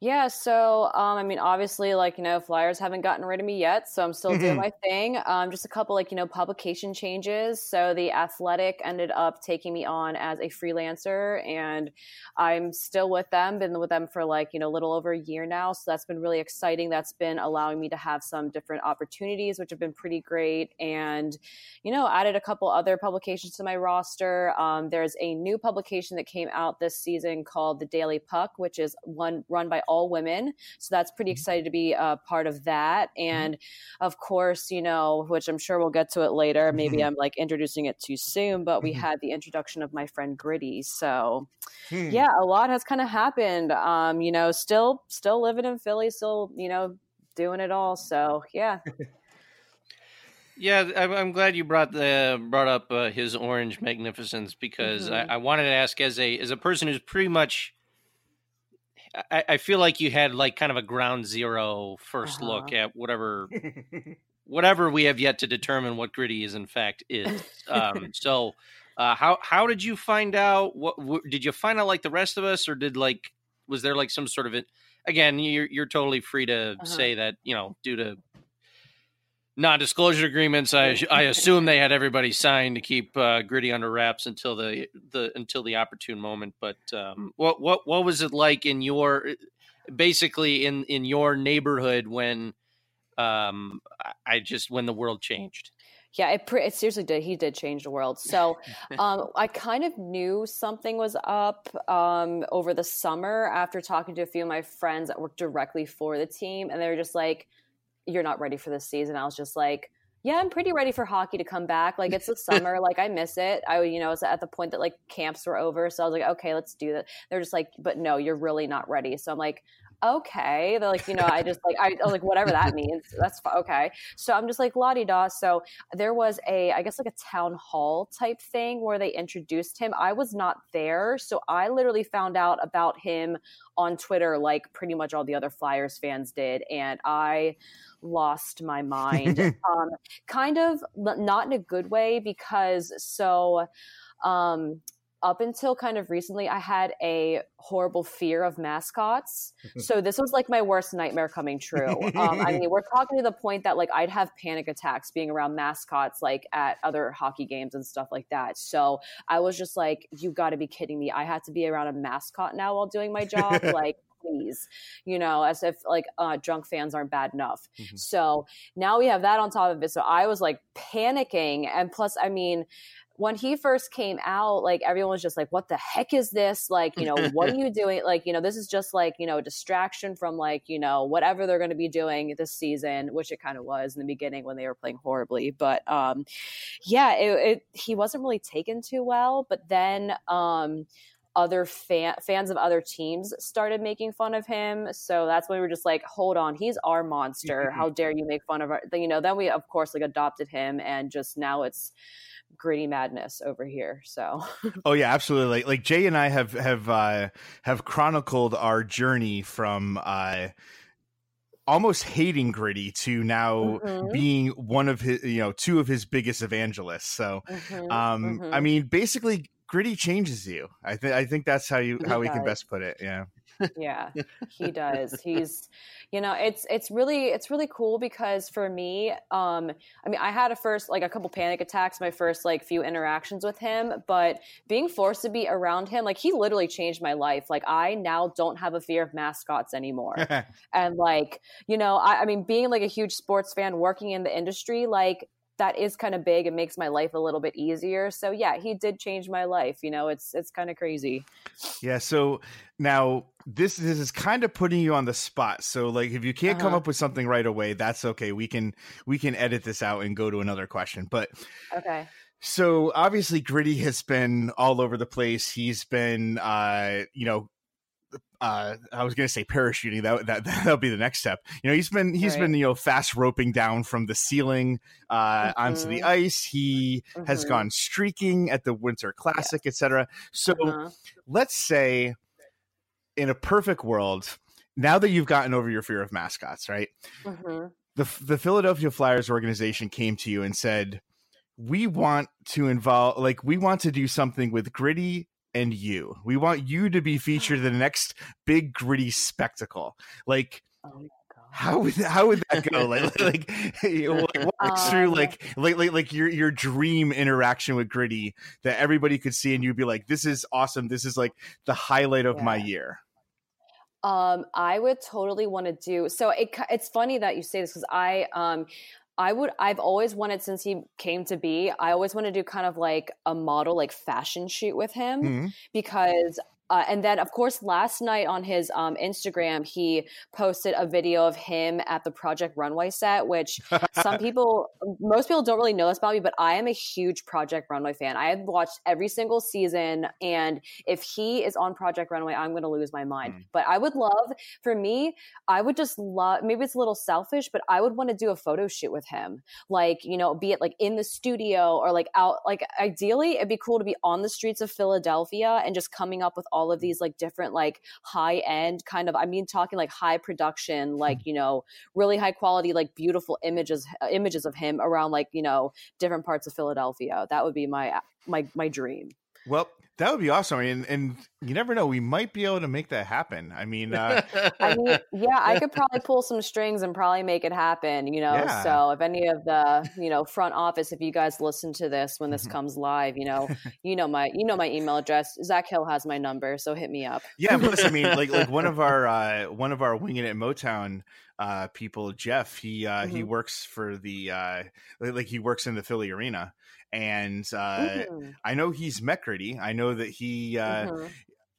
Yeah, so, um, I mean, obviously, like, you know, Flyers haven't gotten rid of me yet, so I'm still doing my thing. Um, just a couple, like, you know, publication changes. So The Athletic ended up taking me on as a freelancer, and I'm still with them, been with them for, like, you know, a little over a year now. So that's been really exciting. That's been allowing me to have some different opportunities, which have been pretty great. And, you know, added a couple other publications to my roster. Um, there's a new publication that came out this season called The Daily Puck, which is one run by all women. So that's pretty excited to be a part of that. And of course, you know, which I'm sure we'll get to it later. Maybe I'm like introducing it too soon, but we had the introduction of my friend Gritty. So yeah, a lot has kind of happened. Um, you know, still, still living in Philly, still, you know, doing it all. So yeah. Yeah. I'm glad you brought the, brought up uh, his orange magnificence because mm-hmm. I, I wanted to ask as a, as a person who's pretty much I, I feel like you had like kind of a ground zero first uh-huh. look at whatever, whatever we have yet to determine what Gritty is in fact is. Um, so uh, how, how did you find out what, wh- did you find out like the rest of us or did like, was there like some sort of it again, you're, you're totally free to uh-huh. say that, you know, due to non-disclosure agreements. I, I assume they had everybody sign to keep uh, Gritty under wraps until the, the until the opportune moment. But um, what what what was it like in your basically in, in your neighborhood when um I just when the world changed? Yeah, it, it seriously did. He did change the world. So um, I kind of knew something was up um, over the summer after talking to a few of my friends that worked directly for the team. And they were just like, you're not ready for this season. I was just like, yeah, I'm pretty ready for hockey to come back. Like, it's the summer. Like, I miss it. I, you know, it's at the point that, like, camps were over. So I was like, okay, let's do that. They're just like, but no, you're really not ready. So I'm like, okay. They're like, you know, I just like, I, I was like, whatever that means. That's okay. So I'm just like, la-di-da. So there was a, I guess, like a town hall type thing where they introduced him. I was not there. So I literally found out about him on Twitter, like pretty much all the other Flyers fans did. And I lost my mind, um, kind of not in a good way, because so, um, up until kind of recently, I had a horrible fear of mascots. So this was like my worst nightmare coming true. Um, I mean, we're talking to the point that like I'd have panic attacks being around mascots, like at other hockey games and stuff like that. So I was just like, you got to be kidding me. I had to be around a mascot now while doing my job. Like, please, you know, as if like uh, drunk fans aren't bad enough. Mm-hmm. So now we have that on top of it. So I was like panicking. And plus, I mean, when he first came out, like everyone was just like, what the heck is this? Like, you know, what are you doing? Like, you know, this is just like, you know, a distraction from like, you know, whatever they're going to be doing this season, which it kind of was in the beginning when they were playing horribly. But um, yeah, it, it, he wasn't really taken too well. But then um, other fan, fans of other teams started making fun of him. So that's when we were just like, hold on, he's our monster. How dare you make fun of our, you know, then we of course like adopted him, and just now it's Gritty madness over here. So oh yeah, absolutely. Like, like Jay and I have have uh have chronicled our journey from uh almost hating Gritty to now mm-hmm. being one of his, you know, two of his biggest evangelists. So mm-hmm. um mm-hmm. I mean, basically Gritty changes you. I think I think that's how you how he we does. Can best put it. Yeah. Yeah, he does. He's, you know, it's it's really it's really cool, because for me, um, I mean, I had a first like a couple panic attacks, my first like few interactions with him, but being forced to be around him, like he literally changed my life. Like I now don't have a fear of mascots anymore, and like you know, I, I mean, being like a huge sports fan, working in the industry, like that is kind of big. It makes my life a little bit easier. So yeah, he did change my life. You know, it's it's kind of crazy. Yeah. So now this this is kind of putting you on the spot. So like, if you can't uh-huh. come up with something right away, that's okay. We can we can edit this out and go to another question. But okay. So obviously, Gritty has been all over the place. He's been, uh, you know. Uh, I was going to say parachuting. That that that'll be the next step. You know, he's been he's right. been you know fast roping down from the ceiling uh, mm-hmm. onto the ice. He mm-hmm. has gone streaking at the Winter Classic, yeah. et cetera. So uh-huh. let's say, in a perfect world, now that you've gotten over your fear of mascots, right? Mm-hmm. The the Philadelphia Flyers organization came to you and said, "We want to involve, like, we want to do something with Gritty." And you, we want you to be featured in the next big Gritty spectacle. Like, oh my God. how would how would that go? like, like, like walk uh, through like, like, like, like your your dream interaction with Gritty that everybody could see, and you'd be like, "This is awesome. This is like the highlight of yeah. my year." Um, I would totally want to do. So it it's funny that you say this, because I um. I would, I've always wanted, since he came to be, I always want to do kind of like a model, like fashion shoot with him mm-hmm. because, uh, and then of course last night on his um, Instagram, he posted a video of him at the Project Runway set, which some people, most people don't really know this about me, but I am a huge Project Runway fan. I have watched every single season, and if he is on Project Runway, I'm going to lose my mind. Mm. But I would love, for me, I would just love, maybe it's a little selfish, but I would want to do a photo shoot with him. Like, you know, be it like in the studio or like out, like ideally it'd be cool to be on the streets of Philadelphia and just coming up with all all of these like different like high end kind of, I mean, talking like high production, like, you know, really high quality, like beautiful images, uh, images of him around like, you know, different parts of Philadelphia. That would be my, my, my dream. Well, That would be awesome. I mean, and you never know, we might be able to make that happen. I mean, uh... I mean, yeah, I could probably pull some strings and probably make it happen, you know? Yeah. So if any of the, you know, front office, if you guys listen to this, when this comes live, you know, you know, my, you know, my email address, Zach Hill has my number. So hit me up. Yeah. Plus, I mean, like, like one of our, uh, one of our Winging It Motown uh, people, Jeff, he, uh, mm-hmm. he works for the, uh, like he works in the Philly arena. And uh, mm-hmm. I know he's met Gritty. I know that he, uh, mm-hmm.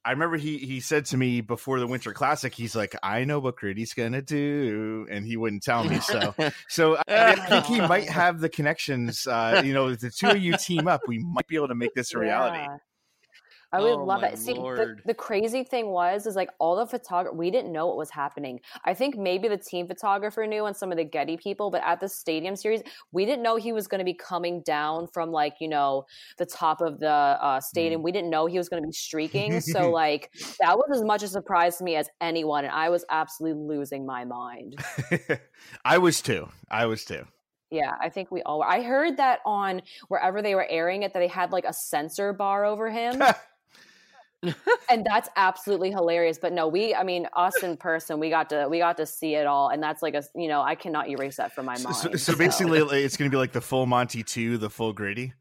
I remember he he said to me before the Winter Classic, he's like, I know what Gritty's going to do. And he wouldn't tell me. So so I, I think he might have the connections. Uh, you know, if the two of you team up, we might be able to make this a reality. Yeah. I would oh love it. See, the, the crazy thing was, is like all the photographers, we didn't know what was happening. I think maybe the team photographer knew and some of the Getty people, but at the stadium series, we didn't know he was going to be coming down from like, you know, the top of the uh, stadium. Mm. We didn't know he was going to be streaking. So like that was as much a surprise to me as anyone. And I was absolutely losing my mind. I was too. I was too. Yeah, I think we all were. I heard that on wherever they were airing it, that they had like a censor bar over him. And that's absolutely hilarious. But no, we, I mean, us in person, we got to, we got to see it all. And that's like a, you know, I cannot erase that from my mind. So, so, so. basically it's going to be like the full Monty two, the full Gritty.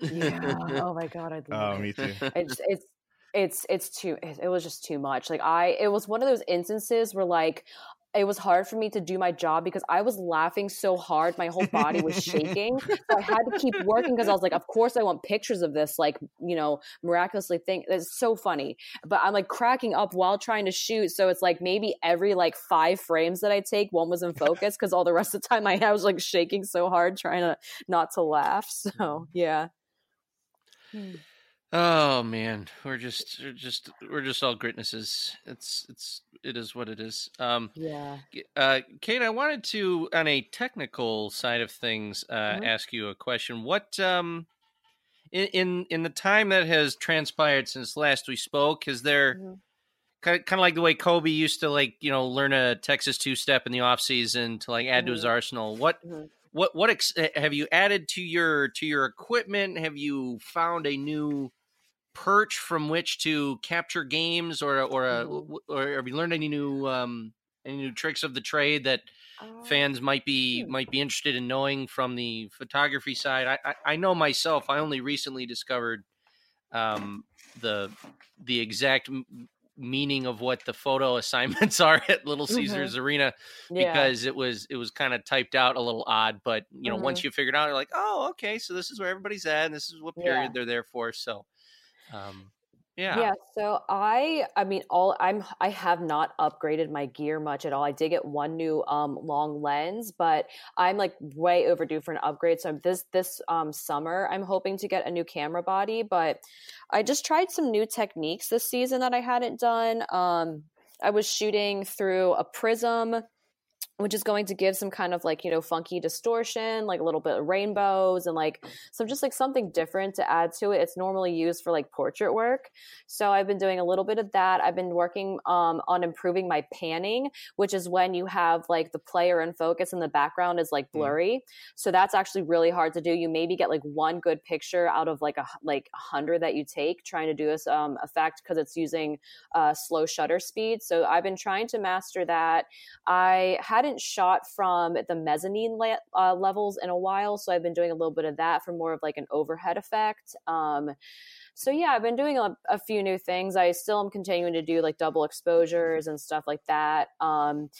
Yeah. Oh my God. I'd love oh, it. Me too. It's, it's, it's, it's too, it was just too much. Like I, it was one of those instances where like, it was hard for me to do my job because I was laughing so hard. My whole body was shaking. So I had to keep working because I was like, of course I want pictures of this, like, you know, miraculously thing. It's so funny. But I'm like cracking up while trying to shoot. So it's like maybe every like five frames that I take, one was in focus because all the rest of the time I, I was like shaking so hard trying to not to laugh. So, yeah. Oh man, we're just, we're just, we're just all gritnesses. It's, it's, it is what it is. Um, yeah. Uh, Kate, I wanted to, on a technical side of things, uh, mm-hmm. ask you a question. What, um, in, in, in the time that has transpired since last we spoke, is there mm-hmm. kind of, kind of like the way Kobe used to like, you know, learn a Texas two step in the off season to like add mm-hmm. to his arsenal? What, mm-hmm. what, what ex- have you added to your, to your equipment? Have you found a new perch from which to capture games, or or a, or have you learned any new um any new tricks of the trade that uh, fans might be might be interested in knowing from the photography side? I, I I know myself, I only recently discovered um the the exact meaning of what the photo assignments are at Little Caesars mm-hmm. Arena because yeah. it was it was kind of typed out a little odd, but you know mm-hmm. once you figured out, you're like, oh okay, so this is where everybody's at, and this is what period yeah. they're there for. So. Um, yeah. Yeah. So I, I mean, all I'm, I have not upgraded my gear much at all. I did get one new, um, long lens, but I'm like way overdue for an upgrade. So this, this, um, summer I'm hoping to get a new camera body, but I just tried some new techniques this season that I hadn't done. Um, I was shooting through a prism, which is going to give some kind of like, you know, funky distortion, like a little bit of rainbows and like some just like something different to add to it. It's normally used for like portrait work. So I've been doing a little bit of that. I've been working um, on improving my panning, which is when you have like the player in focus and the background is like blurry. Mm. So that's actually really hard to do. You maybe get like one good picture out of like a like a hundred that you take trying to do this um, effect because it's using uh, slow shutter speed. So I've been trying to master that. I had hadn't shot from the mezzanine le- uh, levels in a while, so I've been doing a little bit of that for more of like an overhead effect. Um, so yeah, I've been doing a, a few new things. I still am continuing to do like double exposures and stuff like that. Um,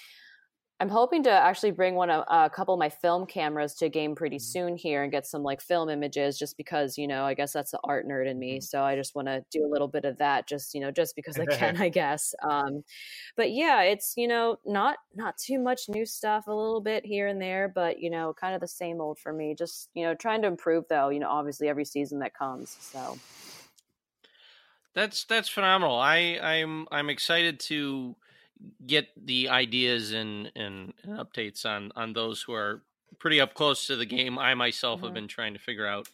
I'm hoping to actually bring one of a couple of my film cameras to a game pretty soon here and get some like film images just because, you know, I guess that's the art nerd in me. So I just want to do a little bit of that just, you know, just because I can, I guess. Um, but yeah, it's, you know, not, not too much new stuff, a little bit here and there, but you know, kind of the same old for me, just, you know, trying to improve though, you know, obviously every season that comes. So that's, that's phenomenal. I, I'm, I'm excited to get the ideas and, and updates on, on those who are pretty up close to the game. I myself mm-hmm. have been trying to figure out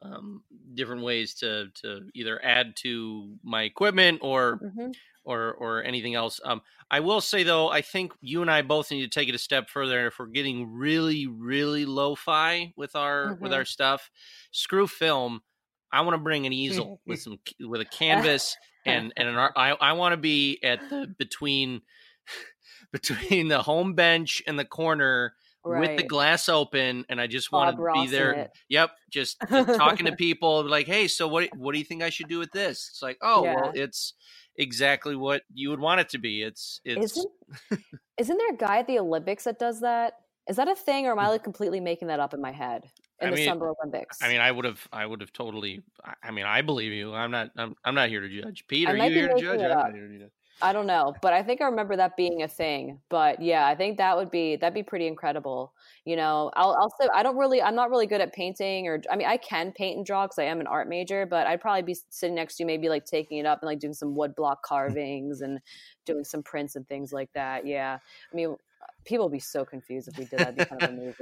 um, different ways to, to either add to my equipment or, mm-hmm. or, or anything else. Um, I will say though, I think you and I both need to take it a step further. If we're getting really, really lo-fi with our, mm-hmm. with our stuff, screw film. I want to bring an easel with some with a canvas and and an art. I I want to be at the between between the home bench and the corner. Right. With the glass open, and I just want to be there. It. Yep, just talking to people, like, hey, so what what do you think I should do with this? It's like, oh, yeah. well, it's exactly what you would want it to be. It's it's isn't, isn't there a guy at the Olympics that does that? Is that a thing, or am I like completely making that up in my head in I the mean, Summer Olympics? I mean, I would have I would have totally I mean, I believe you. I'm not I'm, I'm not here to judge. Pete, are you here to judge? I'm not here to judge. I don't know, but I think I remember that being a thing. But yeah, I think that would be that'd be pretty incredible. You know, I'll also I don't really I'm not really good at painting, or I mean I can paint and draw because I am an art major, but I'd probably be sitting next to you, maybe like taking it up and like doing some woodblock carvings and doing some prints and things like that. Yeah, I mean people would be so confused if we did that. That'd be kind of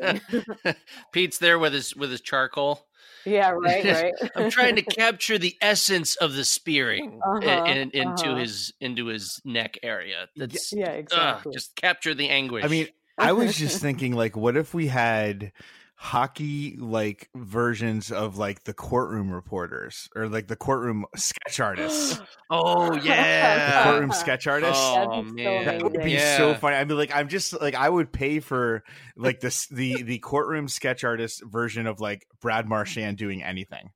amazing. Pete's there with his with his charcoal. Yeah, right, right. I'm trying to capture the essence of the spearing uh-huh, in, in, into uh-huh. his into his neck area. That's yeah, exactly. Uh, just capture the anguish. I mean, I was just thinking, like, what if we had hockey like versions of like the courtroom reporters or like the courtroom sketch artists? Oh yeah, the courtroom sketch artists. Oh man, that would be yeah. so funny. I mean, like, I'm just like, I would pay for like this the the courtroom sketch artist version of like Brad Marchand doing anything.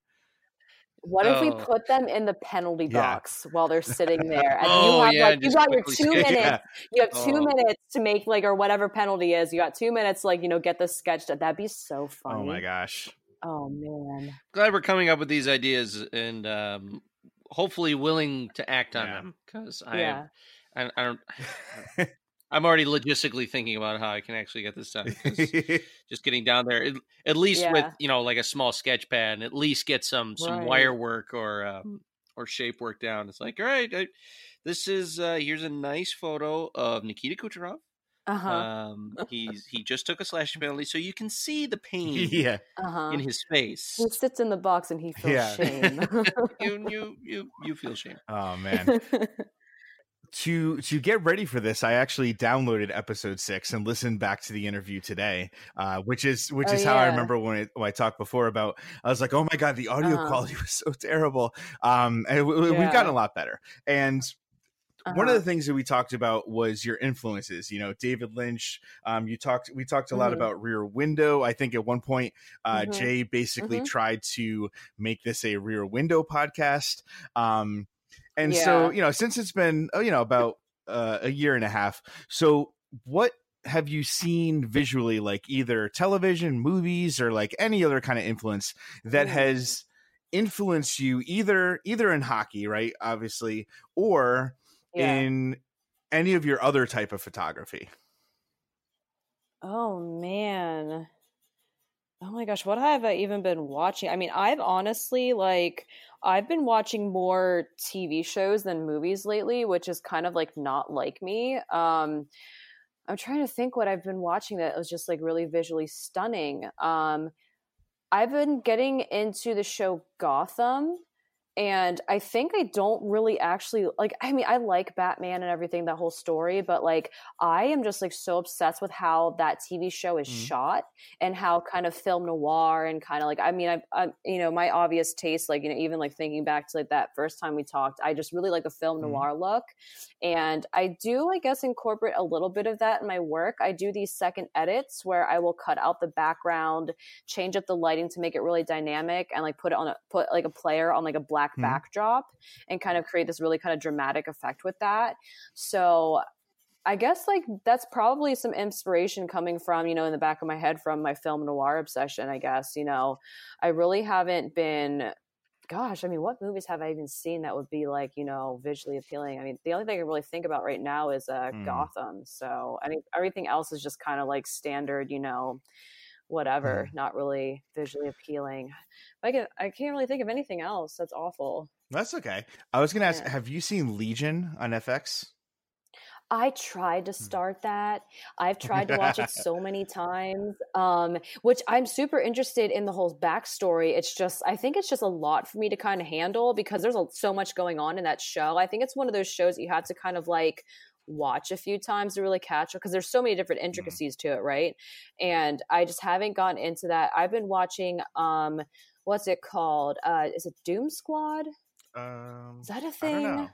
What oh. if we put them in the penalty box yeah. while they're sitting there? And oh, you have yeah, like you got your two minutes. Yeah. You have two oh. minutes to make like or whatever penalty is. You got two minutes, like, you know, get this sketched up. That'd be so funny. Oh my gosh. Oh man. Glad we're coming up with these ideas and um, hopefully willing to act on yeah. them because I, yeah. I, I don't. I don't I'm already logistically thinking about how I can actually get this done. Just getting down there, it, at least yeah. with, you know, like a small sketch pad, and at least get some some right. wire work or um, or shape work down. It's like, all right, I, this is uh, here's a nice photo of Nikita Kucherov. Uh-huh. Um, he's he just took a slashing penalty, so you can see the pain yeah. uh-huh. in his face. He sits in the box and he feels yeah. shame. you you you you feel shame. Oh man. To to get ready for this, I actually downloaded episode six and listened back to the interview today, uh, which is which oh, is how yeah. I remember when, it, when I talked before about. I was like, "Oh my god, the audio uh-huh. quality was so terrible." Um, and w- yeah. we've gotten a lot better. And uh-huh. one of the things that we talked about was your influences. You know, David Lynch. Um, you talked. We talked a lot mm-hmm. about Rear Window. I think at one point, uh, mm-hmm. Jay basically mm-hmm. tried to make this a Rear Window podcast. Um, And yeah. so, you know, since it's been, you know, about uh, a year and a half. So what have you seen visually, like either television, movies, or like any other kind of influence that has influenced you either either in hockey, right, obviously, or yeah. in any of your other type of photography? Oh, man. Oh, my gosh. What have I even been watching? I mean, I've honestly like... I've been watching more T V shows than movies lately, which is kind of like not like me. Um, I'm trying to think what I've been watching that was just like really visually stunning. Um, I've been getting into the show Gotham, and I think I don't really actually like, I mean, I like Batman and everything, that whole story, but like, I am just like so obsessed with how that T V show is mm-hmm. shot and how kind of film noir and kind of like, I mean, I, I, you know, my obvious taste, like, you know, even like thinking back to like that first time we talked, I just really like a film mm-hmm. noir look. And I do, I guess, incorporate a little bit of that in my work. I do these second edits where I will cut out the background, change up the lighting to make it really dynamic, and like put it on a, put like a player on like a black backdrop and kind of create this really kind of dramatic effect with that. So I guess like that's probably some inspiration coming from, you know, in the back of my head from my film noir obsession, I guess. You know, I really haven't been, gosh, I mean, what movies have I even seen that would be like, you know, visually appealing? I mean, the only thing I really think about right now is uh, mm. Gotham. So I mean, everything else is just kind of like standard, you know, whatever, not really visually appealing. I can, I can't really think of anything else. That's awful. That's okay. I was going to ask, yeah. have you seen Legion on F X? I tried to start that. I've tried to watch it so many times, um, which I'm super interested in the whole backstory. It's just, I think it's just a lot for me to kind of handle because there's so much going on in that show. I think it's one of those shows that you have to kind of like watch a few times to really catch it, because there's so many different intricacies mm. to it, right? And I just haven't gotten into that. I've been watching, um, what's it called? Uh, is it Doom Squad? Um, is that a thing? I don't know.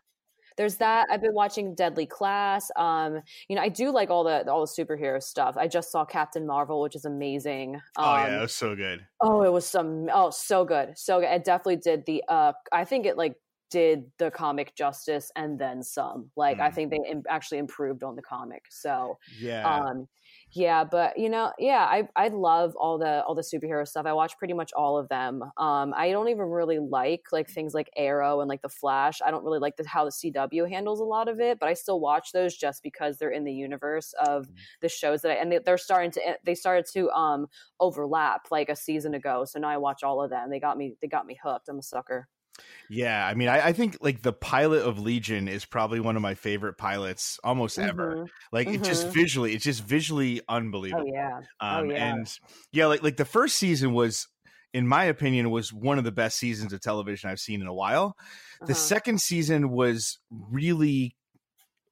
There's that. I've been watching Deadly Class. Um, you know, I do like all the all the superhero stuff. I just saw Captain Marvel, which is amazing. Um, oh yeah, it was so good. Oh, it was some. Oh, so good, so good. It definitely did the. Uh, I think it like did the comic justice and then some. Like mm. I think they im- actually improved on the comic. So yeah, um, yeah. But you know, yeah, I I love all the all the superhero stuff. I watch pretty much all of them. Um, I don't even really like like things like Arrow and like the Flash. I don't really like the, how the C W handles a lot of it, but I still watch those just because they're in the universe of mm. the shows that I and they, they're starting to they started to um overlap like a season ago. So now I watch all of them. They got me they got me hooked. I'm a sucker. Yeah, I mean, I, I think like the pilot of Legion is probably one of my favorite pilots almost mm-hmm. ever. Like mm-hmm. it just visually, it's just visually unbelievable. Oh, yeah. Um, oh, yeah. And yeah, like like the first season was, in my opinion, was one of the best seasons of television I've seen in a while. Uh-huh. The second season was really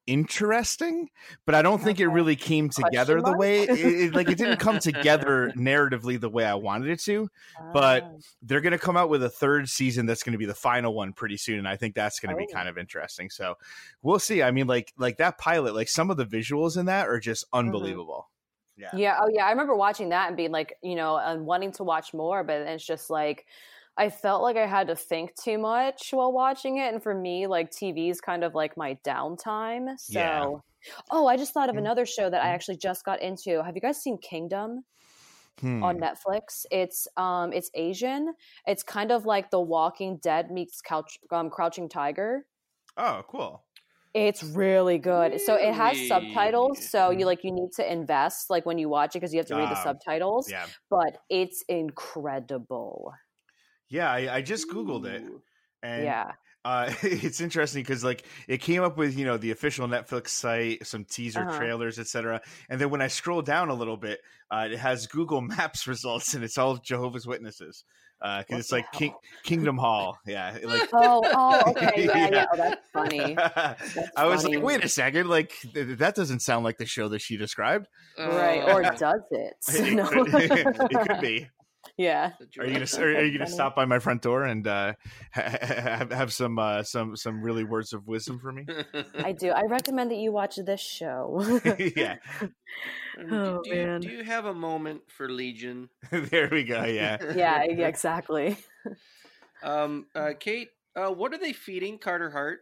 interesting, but I don't think it really came together the way it, it, like it didn't come together narratively the way I wanted it to. But they're going to come out with a third season that's going to be the final one pretty soon, and I think that's going to oh. be kind of interesting. So we'll see. I mean, like like that pilot, like some of the visuals in that are just unbelievable. Mm-hmm. Yeah. Yeah. Oh yeah, I remember watching that and being like, you know, and wanting to watch more, but it's just like, I felt like I had to think too much while watching it. And for me, like T V is kind of like my downtime. So, yeah. Oh, I just thought of another show that I actually just got into. Have you guys seen Kingdom hmm. on Netflix? It's, um, it's Asian. It's kind of like The Walking Dead meets Couch, um, Crouching Tiger. Oh, cool. It's really good. Really? So it has subtitles. So you like you need to invest like when you watch it because you have to read uh, the subtitles. Yeah. But it's incredible. Yeah, I, I just Googled it, and yeah. uh, it's interesting because like it came up with, you know, the official Netflix site, some teaser uh-huh. trailers, et cetera. And then when I scroll down a little bit, uh, it has Google Maps results, and it's all Jehovah's Witnesses because uh, it's like King, Kingdom Hall. Yeah. Like, oh, oh, okay, yeah, yeah. yeah. Oh, that's funny. That's I was funny. Like, wait a second, like th- that doesn't sound like the show that she described, right? Or does it? it, no. could, it could be. Yeah. Are you gonna are, are you gonna stop by my front door and uh, ha- have have some uh, some some really words of wisdom for me? I do. I recommend that you watch this show. Yeah. Oh, do, do, man. You, do you have a moment for Legion? There we go. Yeah. Yeah. Yeah. Exactly. Um. Uh. Kate. Uh. What are they feeding Carter Hart?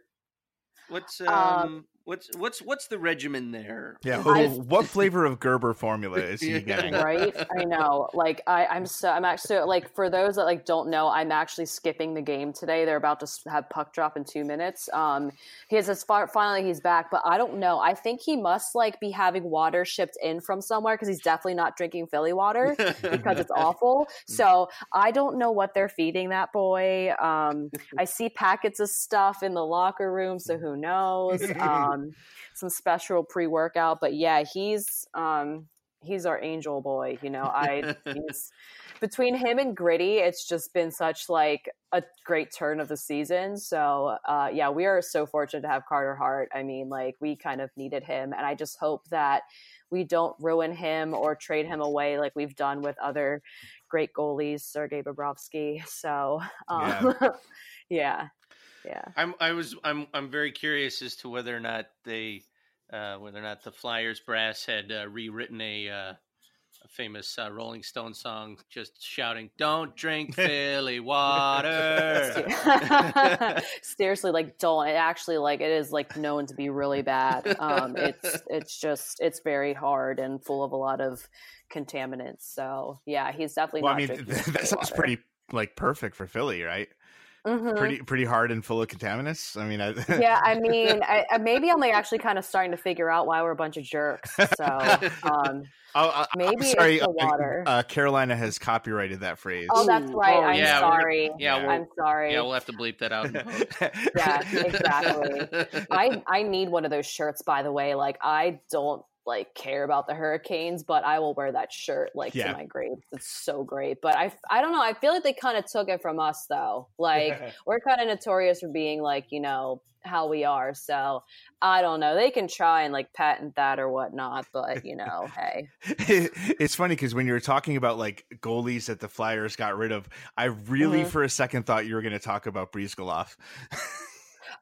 What's um. um What's what's what's the regimen there? Yeah, oh, what flavor of Gerber formula is he getting? Right, I know. Like I, I'm so I'm actually like for those that like don't know, I'm actually skipping the game today. They're about to have puck drop in two minutes. Um, he has his far, finally he's back, but I don't know. I think he must like be having water shipped in from somewhere because he's definitely not drinking Philly water because it's awful. So I don't know what they're feeding that boy. Um, I see packets of stuff in the locker room, so who knows? Um, Um, some special pre-workout, but yeah, he's um he's our angel boy, you know. I he's, between him and Gritty, it's just been such like a great turn of the season. So uh yeah, we are so fortunate to have Carter Hart. I mean, like we kind of needed him, and I just hope that we don't ruin him or trade him away like we've done with other great goalies, Sergei Bobrovsky. So um yeah. yeah. Yeah, I'm. I was. I'm. I'm very curious as to whether or not they, uh, whether or not the Flyers brass had uh, rewritten a, uh, a famous uh, Rolling Stone song, just shouting, "Don't drink Philly water." Seriously, like don't. It actually, like it is like known to be really bad. Um, it's it's just it's very hard and full of a lot of contaminants. So yeah, he's definitely. Well, not I mean, that, that sounds water. Pretty like perfect for Philly, right? Mm-hmm. Pretty, pretty hard and full of contaminants. I mean, I, yeah. I mean, I, maybe I'm like actually kind of starting to figure out why we're a bunch of jerks. So um, oh, maybe I'm sorry, it's the water. Uh, Carolina has copyrighted that phrase. Oh, that's right. Oh, I'm yeah, sorry. Gonna, yeah, we'll, I'm sorry. Yeah, we'll have to bleep that out. Yeah, exactly. I I need one of those shirts, by the way. Like, I don't like care about the Hurricanes, but I will wear that shirt like yeah. to my grave. It's so great. But I, I don't know. I feel like they kind of took it from us though. Like we're kind of notorious for being like, you know, how we are. So I don't know. They can try and like patent that or whatnot, but you know, hey, it, it's funny. Cause when you were talking about like goalies that the Flyers got rid of, I really mm-hmm. for a second thought you were going to talk about Bryzgalov.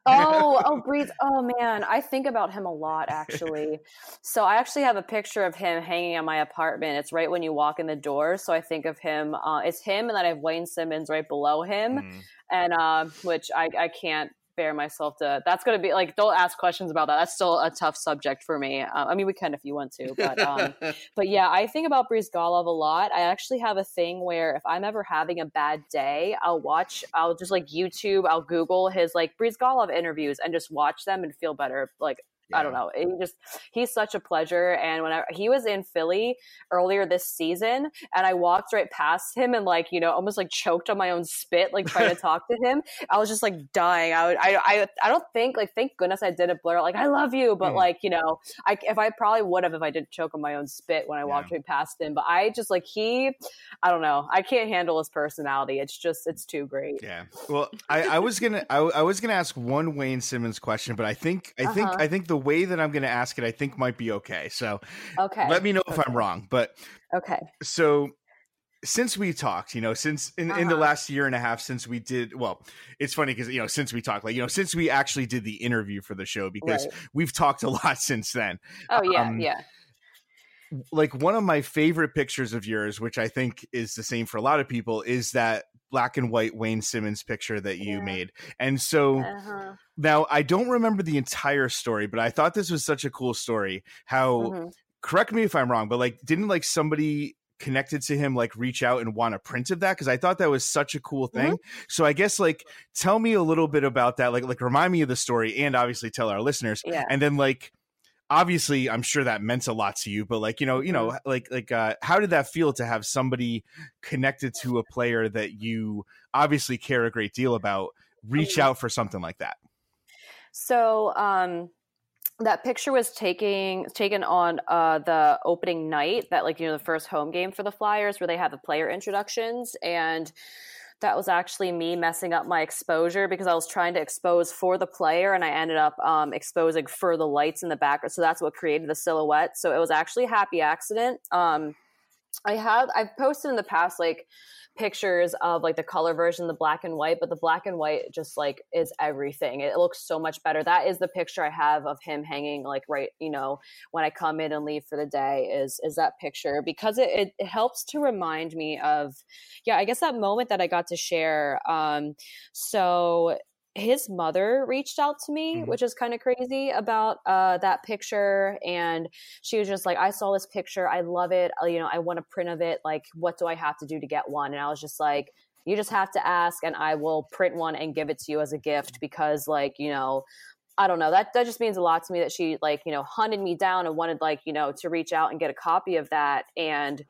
oh, oh, Breeze. Oh, man. I think about him a lot, actually. So I actually have a picture of him hanging on my apartment. It's right when you walk in the door. So I think of him. Uh, it's him, and then I have Wayne Simmonds right below him, mm. and uh, which I, I can't bear myself to. That's going to be like, don't ask questions about that. That's still a tough subject for me. Uh, I mean, we can if you want to. But um, but yeah, I think about Bryzgalov a lot. I actually have a thing where if I'm ever having a bad day, I'll watch, I'll just like YouTube, I'll Google his like Bryzgalov interviews and just watch them and feel better. Like, yeah. I don't know. He just, he's such a pleasure. And when I, he was in Philly earlier this season, and I walked right past him and like, you know, almost like choked on my own spit, like trying to talk to him. I was just like dying. I would, I, I, I don't think like, thank goodness I didn't blurt out like, I love you. But yeah. like, you know, I, if I probably would have, if I didn't choke on my own spit when I walked yeah. right past him, but I just like, he, I don't know. I can't handle his personality. It's just, it's too great. Yeah. Well, I, I was going to, I was going to ask one Wayne Simmonds question, but I think, I uh-huh. think, I think the way that I'm going to ask it, I think might be okay. So okay. let me know okay. if I'm wrong, but okay. So since we talked, you know, since in, uh-huh. in the last year and a half, since we did, well, it's funny because, you know, since we talked, like, you know, since we actually did the interview for the show, because right. we've talked a lot since then. Oh yeah. Um, yeah. Like one of my favorite pictures of yours, which I think is the same for a lot of people, is that black and white Wayne Simmonds picture that you yeah. made. And so uh-huh. now I don't remember the entire story, but I thought this was such a cool story. How mm-hmm. correct me if I'm wrong, but like, didn't like somebody connected to him, like reach out and want a print of that? Cause I thought that was such a cool thing. Mm-hmm. So I guess like, tell me a little bit about that. Like, like remind me of the story and obviously tell our listeners. Yeah. And then like, obviously I'm sure that meant a lot to you, but like, you know, you know, like, like, uh, how did that feel to have somebody connected to a player that you obviously care a great deal about reach out for something like that? So, um, that picture was taking, taken on uh, the opening night that like, you know, the first home game for the Flyers where they have the player introductions. And that was actually me messing up my exposure because I was trying to expose for the player and I ended up um, exposing for the lights in the background. So that's what created the silhouette. So it was actually a happy accident. Um, I have, I've posted in the past, like, pictures of like the color version, the black and white, but the black and white just like is everything. It looks so much better. That is the picture I have of him hanging like right, you know, when I come in and leave for the day is is that picture because it, it helps to remind me of yeah I guess that moment that I got to share. Um so his mother reached out to me, mm-hmm. which is kind of crazy about uh, that picture. And she was just like, I saw this picture. I love it. You know, I want a print of it. Like, what do I have to do to get one? And I was just like, you just have to ask and I will print one and give it to you as a gift because like, you know, I don't know. That that just means a lot to me that she like, you know, hunted me down and wanted like, you know, to reach out and get a copy of that. And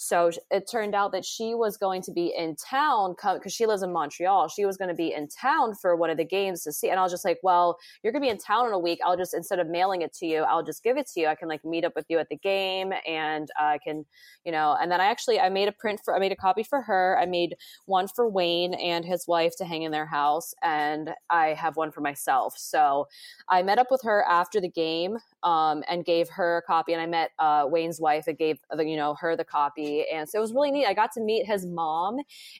so it turned out that she was going to be in town because she lives in Montreal. She was going to be in town for one of the games to see. And I was just like, well, you're going to be in town in a week. I'll just, instead of mailing it to you, I'll just give it to you. I can like meet up with you at the game and uh, I can, you know, and then I actually, I made a print for, I made a copy for her. I made one for Wayne and his wife to hang in their house. And I have one for myself. So I met up with her after the game um, and gave her a copy. And I met uh, Wayne's wife and gave, you know, her the copy. And so it was really neat. I got to meet his mom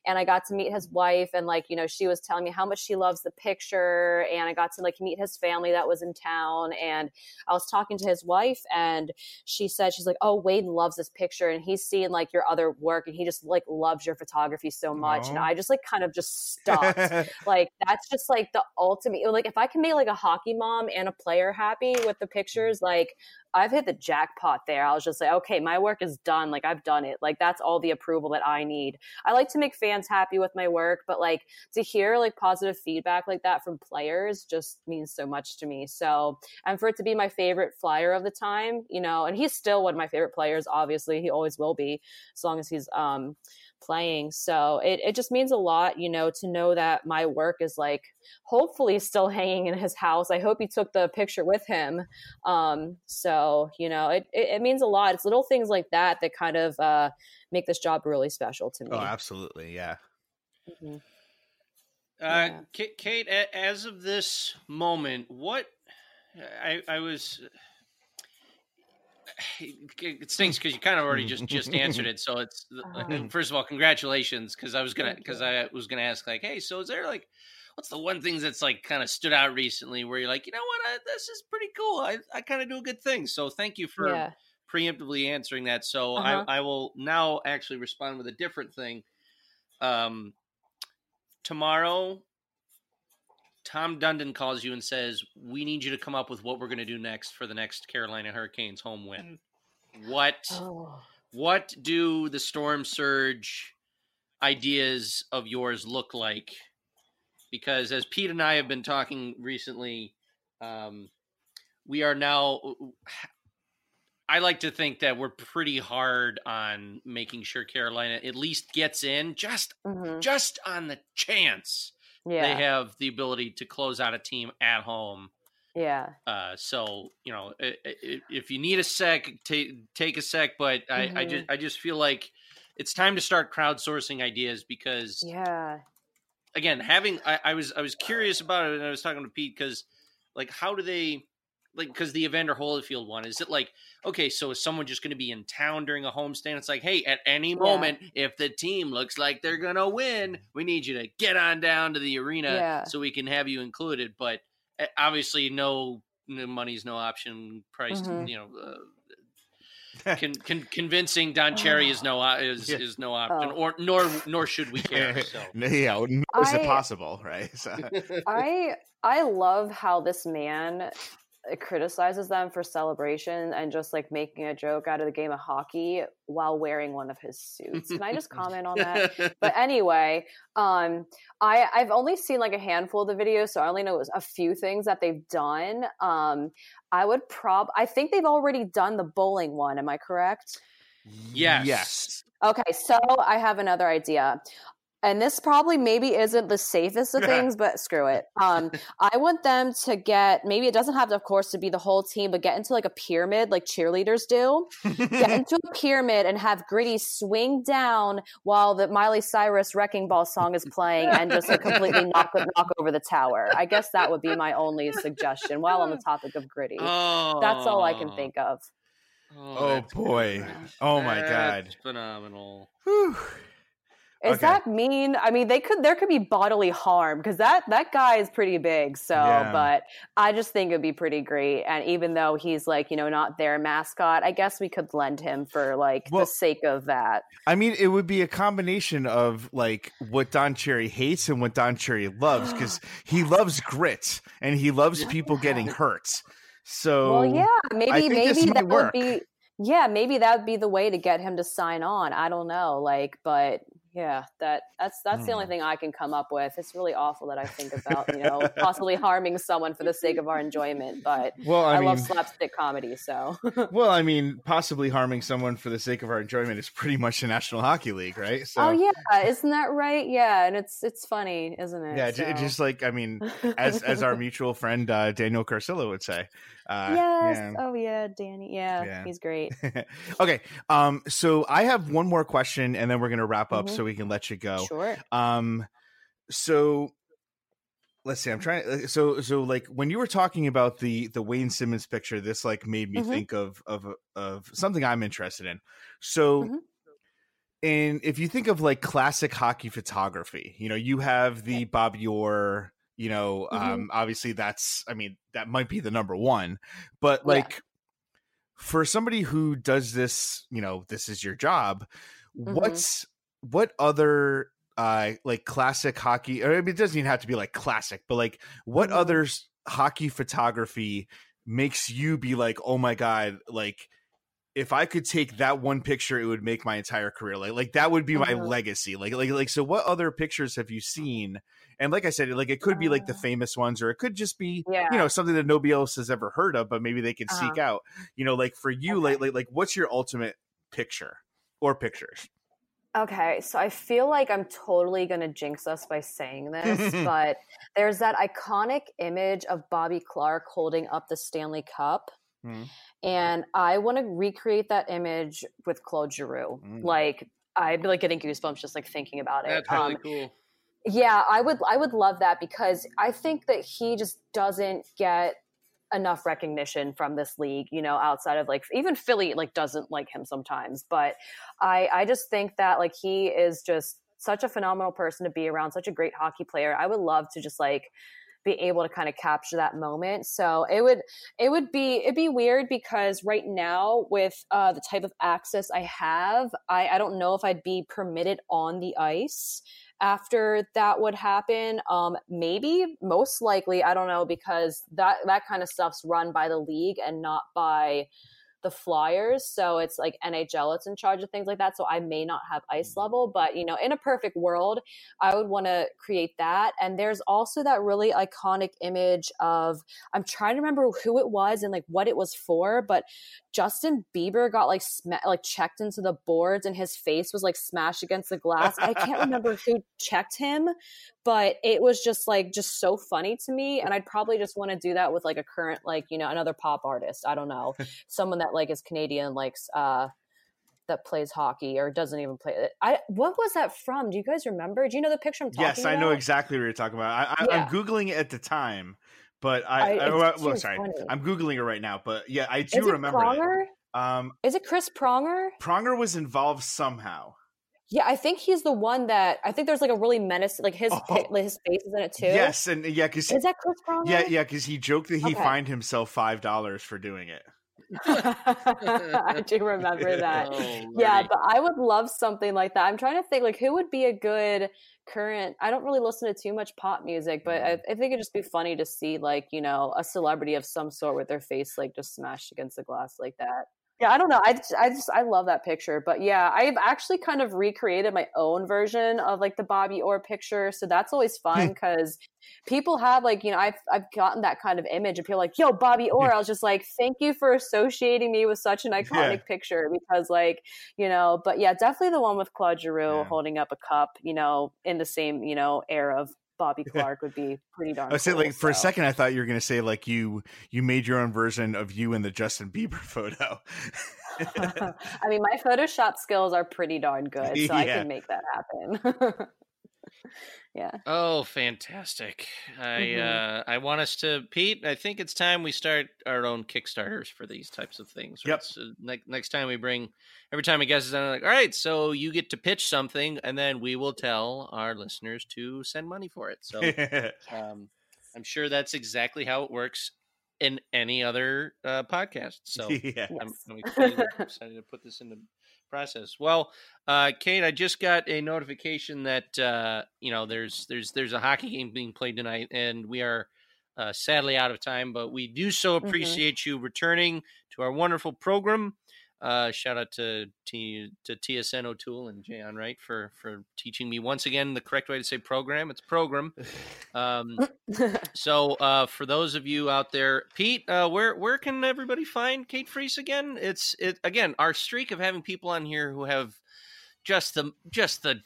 and I got to meet his wife. And like, you know, she was telling me how much she loves the picture. And I got to like meet his family that was in town. And I was talking to his wife and she said, she's like, oh, Wayne loves this picture. And he's seen like your other work. And he just like loves your photography so much. Aww. And I just like kind of just stopped. Like, that's just like the ultimate, like if I can make like a hockey mom and a player happy with the pictures, like I've hit the jackpot there. I was just like, okay, my work is done. Like I've done it. Like that's all the approval that I need. I like to make fans happy with my work, but like to hear like positive feedback like that from players just means so much to me. So, and for it to be my favorite Flyer of the time, you know, and he's still one of my favorite players. Obviously he always will be as long as he's, um, playing. So it, it just means a lot, you know, to know that my work is like hopefully still hanging in his house. I hope he took the picture with him. Um, so, you know, it, it, it means a lot. It's little things like that that kind of uh, make this job really special to me. Oh, absolutely. Yeah. Mm-hmm. Uh, yeah. Kate, as of this moment, what I, I was, it stinks because you kind of already just, just answered it. So it's like, first of all, congratulations. Cause I was going to, cause I was going to ask like, hey, so is there like, what's the one thing that's like kind of stood out recently where you're like, you know what, I, this is pretty cool. I, I kind of do a good thing. So thank you for yeah. preemptively answering that. So uh-huh. I, I will now actually respond with a different thing. Um, Tomorrow, Tom Dundon calls you and says, we need you to come up with what we're going to do next for the next Carolina Hurricanes home win. What, oh. what do the storm surge ideas of yours look like? Because as Pete and I have been talking recently, um, we are now, I like to think that we're pretty hard on making sure Carolina at least gets in just, mm-hmm. just on the chance yeah. they have the ability to close out a team at home. Yeah. Uh, so, you know, if you need a sec, t- take a sec, but I, mm-hmm. I just, I just feel like it's time to start crowdsourcing ideas because yeah, again, having, I, I was, I was curious about it and I was talking to Pete because like, how do they, like, because the Evander Holyfield one, is it like, okay, so is someone just going to be in town during a homestand? It's like, hey, at any moment, yeah. if the team looks like they're going to win, we need you to get on down to the arena yeah. so we can have you included. But obviously, no, no money's no option. Price, mm-hmm. you know, uh, con, con, convincing Don Cherry is no is yeah. is no option, oh. or nor nor should we care. So. Yeah, is it possible, right? So. I I love how this man. It criticizes them for celebration and just like making a joke out of the game of hockey while wearing one of his suits. Can I just comment on that? But anyway, um, I, I've only seen like a handful of the videos, so I only know a few things that they've done. Um, I would prob, I think they've already done the bowling one. Am I correct? Yes. Yes. Okay. So I have another idea. And this probably maybe isn't the safest of things, but screw it. Um, I want them to get, maybe it doesn't have to, of course, to be the whole team, but get into like a pyramid like cheerleaders do. Get into a pyramid and have Gritty swing down while the Miley Cyrus Wrecking Ball song is playing and just like, completely knock, knock over the tower. I guess that would be my only suggestion while on the topic of Gritty. Oh. That's all I can think of. Oh, oh boy. Crazy. Oh my God. That's phenomenal. Whew. Is okay. that mean? I mean, they could. There could be bodily harm because that that guy is pretty big. So, yeah. but I just think it'd be pretty great. And even though he's like, you know, not their mascot, I guess we could lend him for like well, the sake of that. I mean, it would be a combination of like what Don Cherry hates and what Don Cherry loves because he loves grit and he loves people getting hurt. So, well, yeah, maybe maybe that would work. be. Yeah, maybe that would be the way to get him to sign on. I don't know, like, but. Yeah, that that's that's mm. the only thing I can come up with. It's really awful that I think about, you know, possibly harming someone for the sake of our enjoyment. But well, I, I mean, love slapstick comedy, so. Well, I mean, possibly harming someone for the sake of our enjoyment is pretty much the National Hockey League, right? So, oh yeah, isn't that right? Yeah, and it's it's funny, isn't it? Yeah, so. just like I mean, as as our mutual friend uh, Daniel Carcillo would say. Uh, yes. Yeah. Oh yeah, Danny. Yeah, yeah. He's great. Okay. Um. So I have one more question, and then we're gonna wrap up. Mm-hmm. So we can let you go. Sure. Um, so let's see. I'm trying. So so like when you were talking about the the Wayne Simmonds picture, this like made me mm-hmm. think of of of something I'm interested in. So. Mm-hmm. And if you think of like classic hockey photography, you know, you have the Bobby Orr. You know, mm-hmm. um, obviously that's, I mean, that might be the number one, but like yeah. for somebody who does this, you know, this is your job. Mm-hmm. What's, what other, uh, like classic hockey, or I mean, it doesn't even have to be like classic, but like what mm-hmm. other hockey photography makes you be like, oh my God, like if I could take that one picture, it would make my entire career. Like, like that would be my mm-hmm. legacy. Like, like, like, so what other pictures have you seen? And like I said, like it could be like the famous ones, or it could just be, yeah. you know, something that nobody else has ever heard of, but maybe they can uh-huh. seek out, you know, like for you, okay. like, like, like what's your ultimate picture or pictures? Okay, so I feel like I'm totally going to jinx us by saying this, but there's that iconic image of Bobby Clarke holding up the Stanley Cup. Mm-hmm. And I want to recreate that image with Claude Giroux. Mm-hmm. Like, I'd be like getting goosebumps just like thinking about it. That's really um, cool. Yeah, I would, I would love that because I think that he just doesn't get enough recognition from this league, you know, outside of like even Philly like doesn't like him sometimes. But I, I just think that like he is just such a phenomenal person to be around, such a great hockey player. I would love to just like be able to kind of capture that moment. So it would, it would be, it'd be weird because right now with uh, the type of access I have, I, I don't know if I'd be permitted on the ice after that would happen. Um, maybe most likely, I don't know, because that, that kind of stuff's run by the league and not by the Flyers. So it's like N H L, it's in charge of things like that. So I may not have ice level, but you know, in a perfect world, I would want to create that. And there's also that really iconic image of, I'm trying to remember who it was and like what it was for, but Justin Bieber got like, sm- like checked into the boards and his face was like smashed against the glass. I can't remember who checked him, but it was just like, just so funny to me. And I'd probably just want to do that with like a current, like, you know, another pop artist. I don't know. Someone that like is Canadian, likes uh that plays hockey or doesn't even play it. I what was that from? Do you guys remember? Do you know the picture I'm talking yes, about? Yes, I know exactly what you're talking about. I, I, yeah. I'm Googling it at the time, but I, I, I well, sorry, funny. I'm Googling it right now, but yeah, I do is it remember Pronger? It. Um, is it Chris Pronger? Pronger was involved somehow. Yeah, I think he's the one that I think there's like a really menace, like his oh, his face is in it too. Yes, and yeah, because is that Chris Pronger? Yeah, yeah, because he joked that he okay. fined himself five dollars for doing it. I do remember that. Oh, yeah, but I would love something like that. I'm trying to think like who would be a good current. I don't really listen to too much pop music, but I, I think it'd just be funny to see like, you know, a celebrity of some sort with their face like just smashed against the glass like that. Yeah, I don't know. I just, I just, I love that picture. But yeah, I've actually kind of recreated my own version of like the Bobby Orr picture. So that's always fun because people have like, you know, I've, I've gotten that kind of image and people are like, yo, Bobby Orr. Yeah. I was just like, thank you for associating me with such an iconic yeah. picture because like, you know, but yeah, definitely the one with Claude Giroux yeah. holding up a cup, you know, in the same, you know, era of Bobby Clarke would be pretty darn. I was cool, saying, like so. For a second, I thought you were going to say like you you made your own version of you in the Justin Bieber photo. I mean, my Photoshop skills are pretty darn good, so yeah. I can make that happen. Yeah. Oh, fantastic! I mm-hmm. uh, I want us to, Pete. I think it's time we start our own Kickstarters for these types of things. Right? Yep. So ne- next time we bring, every time a guest is on, I'm like, all right, so you get to pitch something, and then we will tell our listeners to send money for it. So um, I'm sure that's exactly how it works in any other uh, podcast. So yeah. I'm, I'm excited, excited to put this into process. Well, uh, Kate, I just got a notification that uh, you know there's there's there's a hockey game being played tonight, and we are uh, sadly out of time. But we do so appreciate mm-hmm. you returning to our wonderful program. Uh, shout out to to, to T S N O'Toole and Jayon Wright for for teaching me once again the correct way to say program. It's program. Um, so uh, for those of you out there, Pete, uh, where where can everybody find Kate Frese again? It's it again our streak of having people on here who have just the just the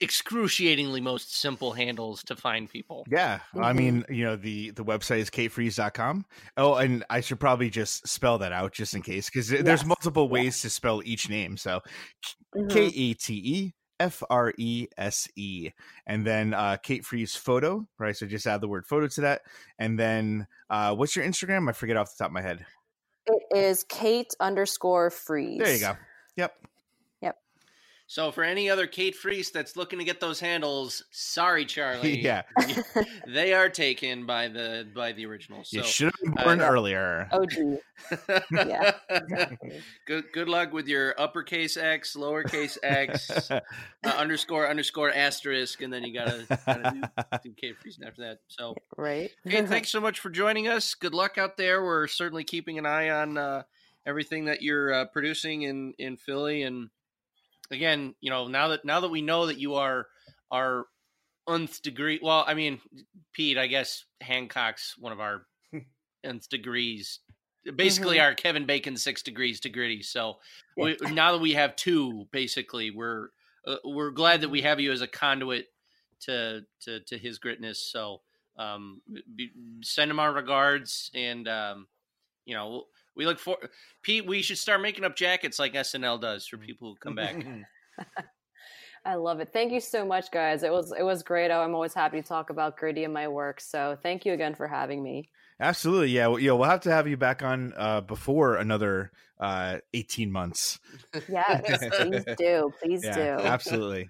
excruciatingly most simple handles to find people. Yeah, I mean, you know, the the website is kate frese dot com. Oh, and I should probably just spell that out just in case, because yes. there's multiple ways yeah. to spell each name. So mm-hmm. K A T E F R E S E, and then uh Kate Frese photo, right? So just add the word photo to that. And then uh what's your Instagram? I forget off the top of my head. It is Kate underscore Frese. There you go. Yep. So for any other Kate Frese that's looking to get those handles, sorry, Charlie. Yeah. They are taken by the by the original. So, you should have been born uh, earlier. Oh, gee. Yeah. Exactly. Good good luck with your uppercase X, lowercase X, uh, underscore, underscore, asterisk, and then you got to do, do Kate Frese after that. So right. Kate, thanks so much for joining us. Good luck out there. We're certainly keeping an eye on uh, everything that you're uh, producing in, in Philly, and again, you know, now that now that we know that you are our nth degree, well, I mean, Pete, I guess Hancock's one of our nth degrees, basically mm-hmm. our Kevin Bacon six degrees to Gritty. So yeah. we, now that we have two, basically, we're uh, we're glad that we have you as a conduit to to, to his gritness. So um, be, send him our regards, and um, you know, we look for Pete. We should start making up jackets like S N L does for people who come back. I love it. Thank you so much, guys. It was it was great. I'm always happy to talk about Gritty and my work. So thank you again for having me. Absolutely. Yeah. Well, you know, we'll have to have you back on uh, before another uh, eighteen months. Yes, please do. Please yeah, do. Absolutely.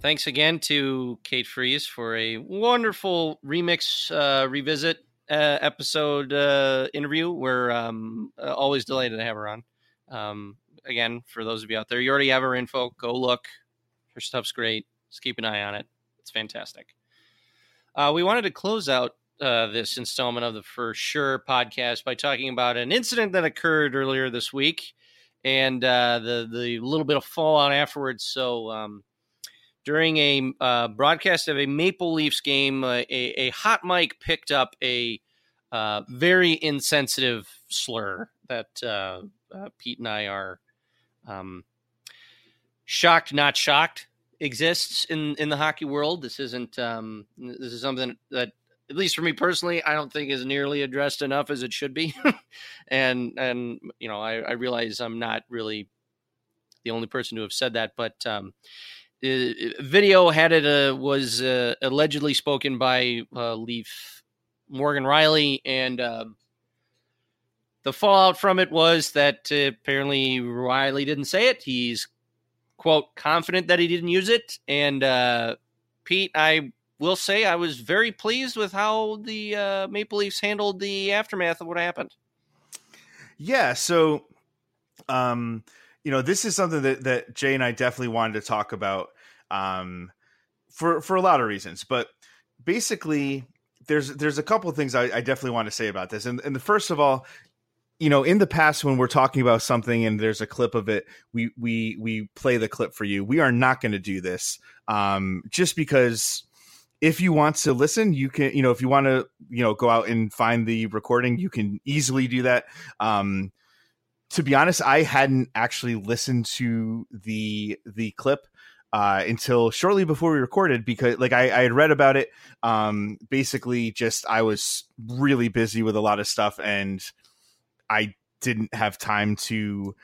Thanks again to Kate Frese for a wonderful remix uh, revisit. Uh, episode uh, interview. We're um, uh, always delighted to have her on. Um, again, for those of you out there, you already have her info. Go look. Her stuff's great. Just keep an eye on it. It's fantastic. Uh, we wanted to close out uh, this installment of the For Sure podcast by talking about an incident that occurred earlier this week and uh, the, the little bit of fallout afterwards. So um, during a uh, broadcast of a Maple Leafs game, uh, a, a hot mic picked up a uh, very insensitive slur that uh, uh, Pete and I are um, shocked, not shocked, exists in, in the hockey world. This isn't um, this is something that, at least for me personally, I don't think is nearly addressed enough as it should be. and and you know, I, I realize I'm not really the only person to have said that, but. Um, Video had it uh, was uh, allegedly spoken by uh, Leaf Morgan Rielly, and uh, the fallout from it was that uh, apparently Rielly didn't say it. He's, quote, confident that he didn't use it. And uh, Pete, I will say I was very pleased with how the uh, Maple Leafs handled the aftermath of what happened. Yeah, so... um. You know, this is something that, that Jay and I definitely wanted to talk about um, for for a lot of reasons. But basically, there's there's a couple of things I, I definitely want to say about this. And, and the first of all, you know, in the past when we're talking about something and there's a clip of it, we we we play the clip for you. We are not going to do this um, just because if you want to listen, you can. You know, if you want to, you know, go out and find the recording, you can easily do that. Um, To be honest, I hadn't actually listened to the the clip uh, until shortly before we recorded because, like, I, I had read about it. Um, basically, just I was really busy with a lot of stuff, and I didn't have time to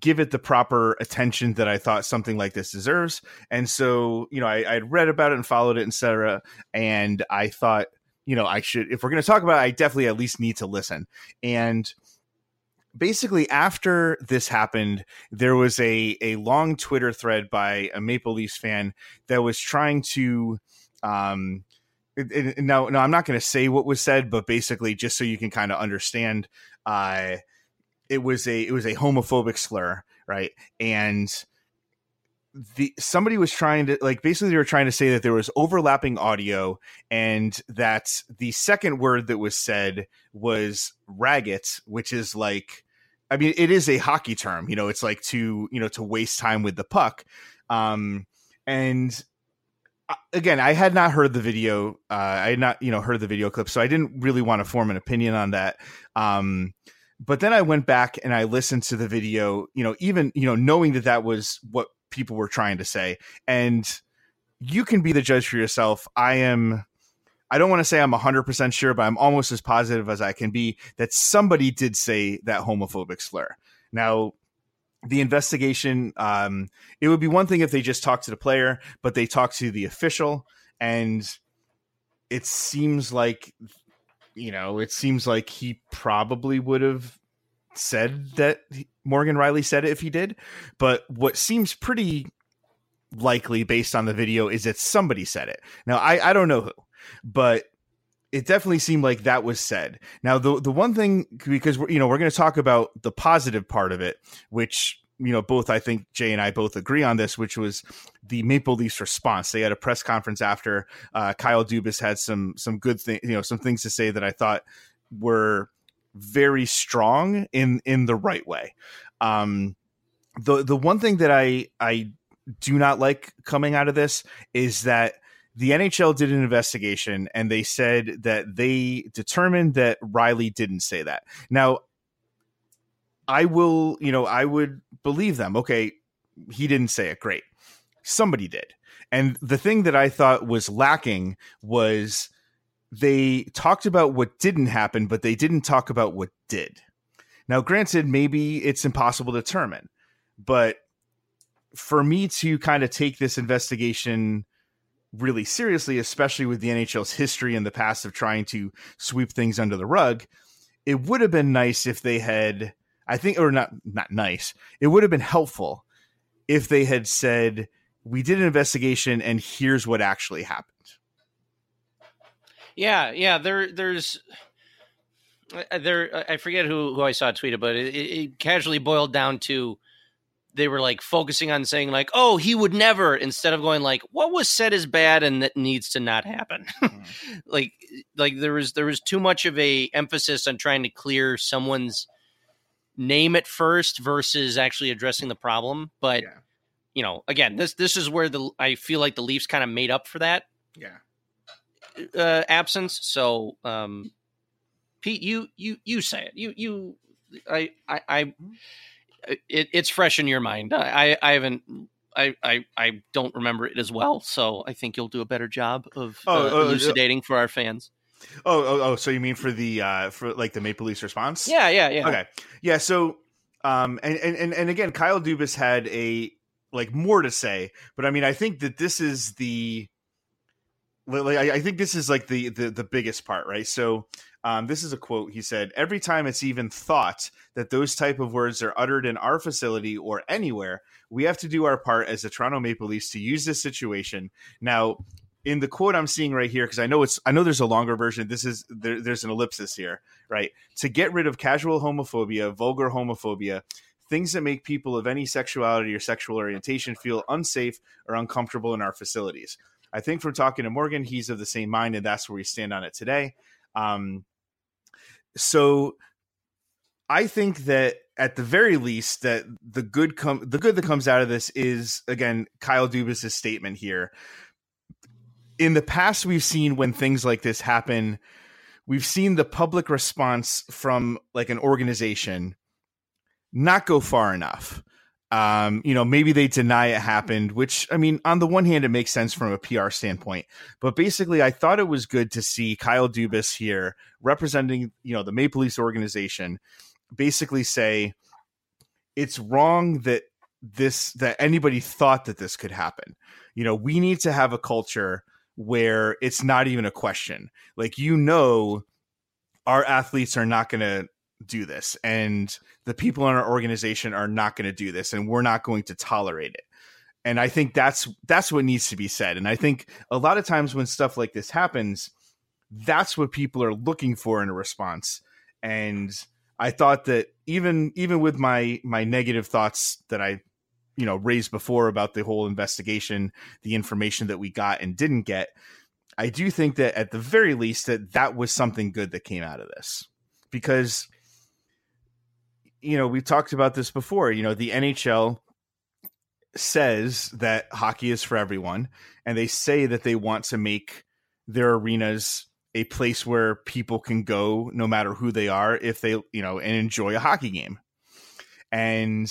give it the proper attention that I thought something like this deserves. And so, you know, I had read about it and followed it, et cetera. And I thought, you know, I should, if we're going to talk about it, I definitely at least need to listen. And basically, after this happened, there was a, a long Twitter thread by a Maple Leafs fan that was trying to um, it, it, now, no, I'm not going to say what was said, but basically just so you can kind of understand, uh, it was a it was a homophobic slur. Right. And the somebody was trying to like basically they were trying to say that there was overlapping audio and that the second word that was said was "ragget," which is like, I mean, it is a hockey term, you know, it's like to, you know, to waste time with the puck. Um, and again, I had not heard the video. Uh, I had not, you know, heard the video clip, so I didn't really want to form an opinion on that. Um, but then I went back and I listened to the video, you know, even, you know, knowing that that was what people were trying to say, and you can be the judge for yourself. I am, I don't want to say I'm a hundred percent sure, but I'm almost as positive as I can be that somebody did say that homophobic slur. Now the investigation, um, it would be one thing if they just talked to the player, but they talked to the official, and it seems like, you know, it seems like he probably would have said that Morgan Rielly said it if he did, but what seems pretty likely based on the video is that somebody said it. Now I, I don't know who, but it definitely seemed like that was said. Now the the one thing, because we're, you know, we're going to talk about the positive part of it, which, you know, both, I think Jay and I both agree on this, which was the Maple Leafs response. They had a press conference after uh, Kyle Dubas had some, some good things, you know, some things to say that I thought were very strong in in the right way. Um, the the one thing that I I do not like coming out of this is that the N H L did an investigation and they said that they determined that Rielly didn't say that. Now, I will, you know, I would believe them. Okay, he didn't say it. Great. Somebody did. And the thing that I thought was lacking was they talked about what didn't happen, but they didn't talk about what did. Now, granted, maybe it's impossible to determine, but for me to kind of take this investigation really seriously, especially with the N H L's history in the past of trying to sweep things under the rug, it would have been nice if they had, I think, or not, not nice. It would have been helpful if they had said, we did an investigation and here's what actually happened. Yeah. Yeah. There, there's, there, I forget who, who I saw tweet about it. It, it casually boiled down to, they were like focusing on saying like, oh, he would never, instead of going like, what was said is bad and that needs to not happen. Mm. like, like there was, there was too much of a emphasis on trying to clear someone's name at first versus actually addressing the problem. But yeah. You know, again, this, this is where the, I feel like the Leafs kind of made up for that yeah. uh, absence. So um, Pete, you, you, you say it, you, you, I, I, I It, it's fresh in your mind. I, I haven't. I, I, I don't remember it as well. So I think you'll do a better job of oh, uh, oh, elucidating oh. for our fans. Oh, oh, oh. So you mean for the uh, for like the Maple Leafs response? Yeah, yeah, yeah. Okay, yeah. So, um, and and and again, Kyle Dubas had a like more to say, but I mean, I think that this is the. Like, I think this is like the, the, the biggest part, right? So um, this is a quote. He said, every time it's even thought that those type of words are uttered in our facility or anywhere, we have to do our part as the Toronto Maple Leafs to use this situation. Now, in the quote I'm seeing right here, because I know it's I know there's a longer version. This is there, there's an ellipsis here, right? To get rid of casual homophobia, vulgar homophobia, things that make people of any sexuality or sexual orientation feel unsafe or uncomfortable in our facilities. I think from talking to Morgan, he's of the same mind, and that's where we stand on it today. Um, so I think that at the very least, that the good com- the good that comes out of this is, again, Kyle Dubas' statement here. In the past, we've seen when things like this happen, we've seen the public response from like an organization not go far enough. Um, you know, maybe they deny it happened, which, I mean, on the one hand, it makes sense from a P R standpoint, but basically I thought it was good to see Kyle Dubas here representing, you know, the Maple Leafs organization basically say it's wrong that this, that anybody thought that this could happen. You know, we need to have a culture where it's not even a question. Like, you know, our athletes are not going to do this, and the people in our organization are not going to do this, and we're not going to tolerate it. And I think that's that's what needs to be said. And I think a lot of times when stuff like this happens, that's what people are looking for in a response. And I thought that even even with my my negative thoughts that I you know raised before about the whole investigation, the information that we got and didn't get, I do think that at the very least that that was something good that came out of this, because you know, we've talked about this before. You know, the N H L says that hockey is for everyone, and they say that they want to make their arenas a place where people can go no matter who they are, if they, you know, and enjoy a hockey game. And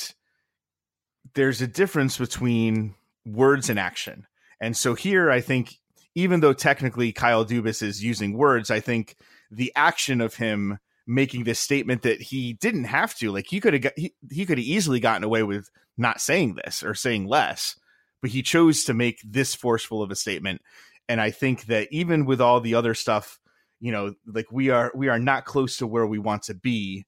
there's a difference between words and action. And so here, I think, even though technically Kyle Dubas is using words, I think the action of him making this statement that he didn't have to, like, he could have, he, he could have easily gotten away with not saying this or saying less, but he chose to make this forceful of a statement. And I think that even with all the other stuff, you know, like, we are, we are not close to where we want to be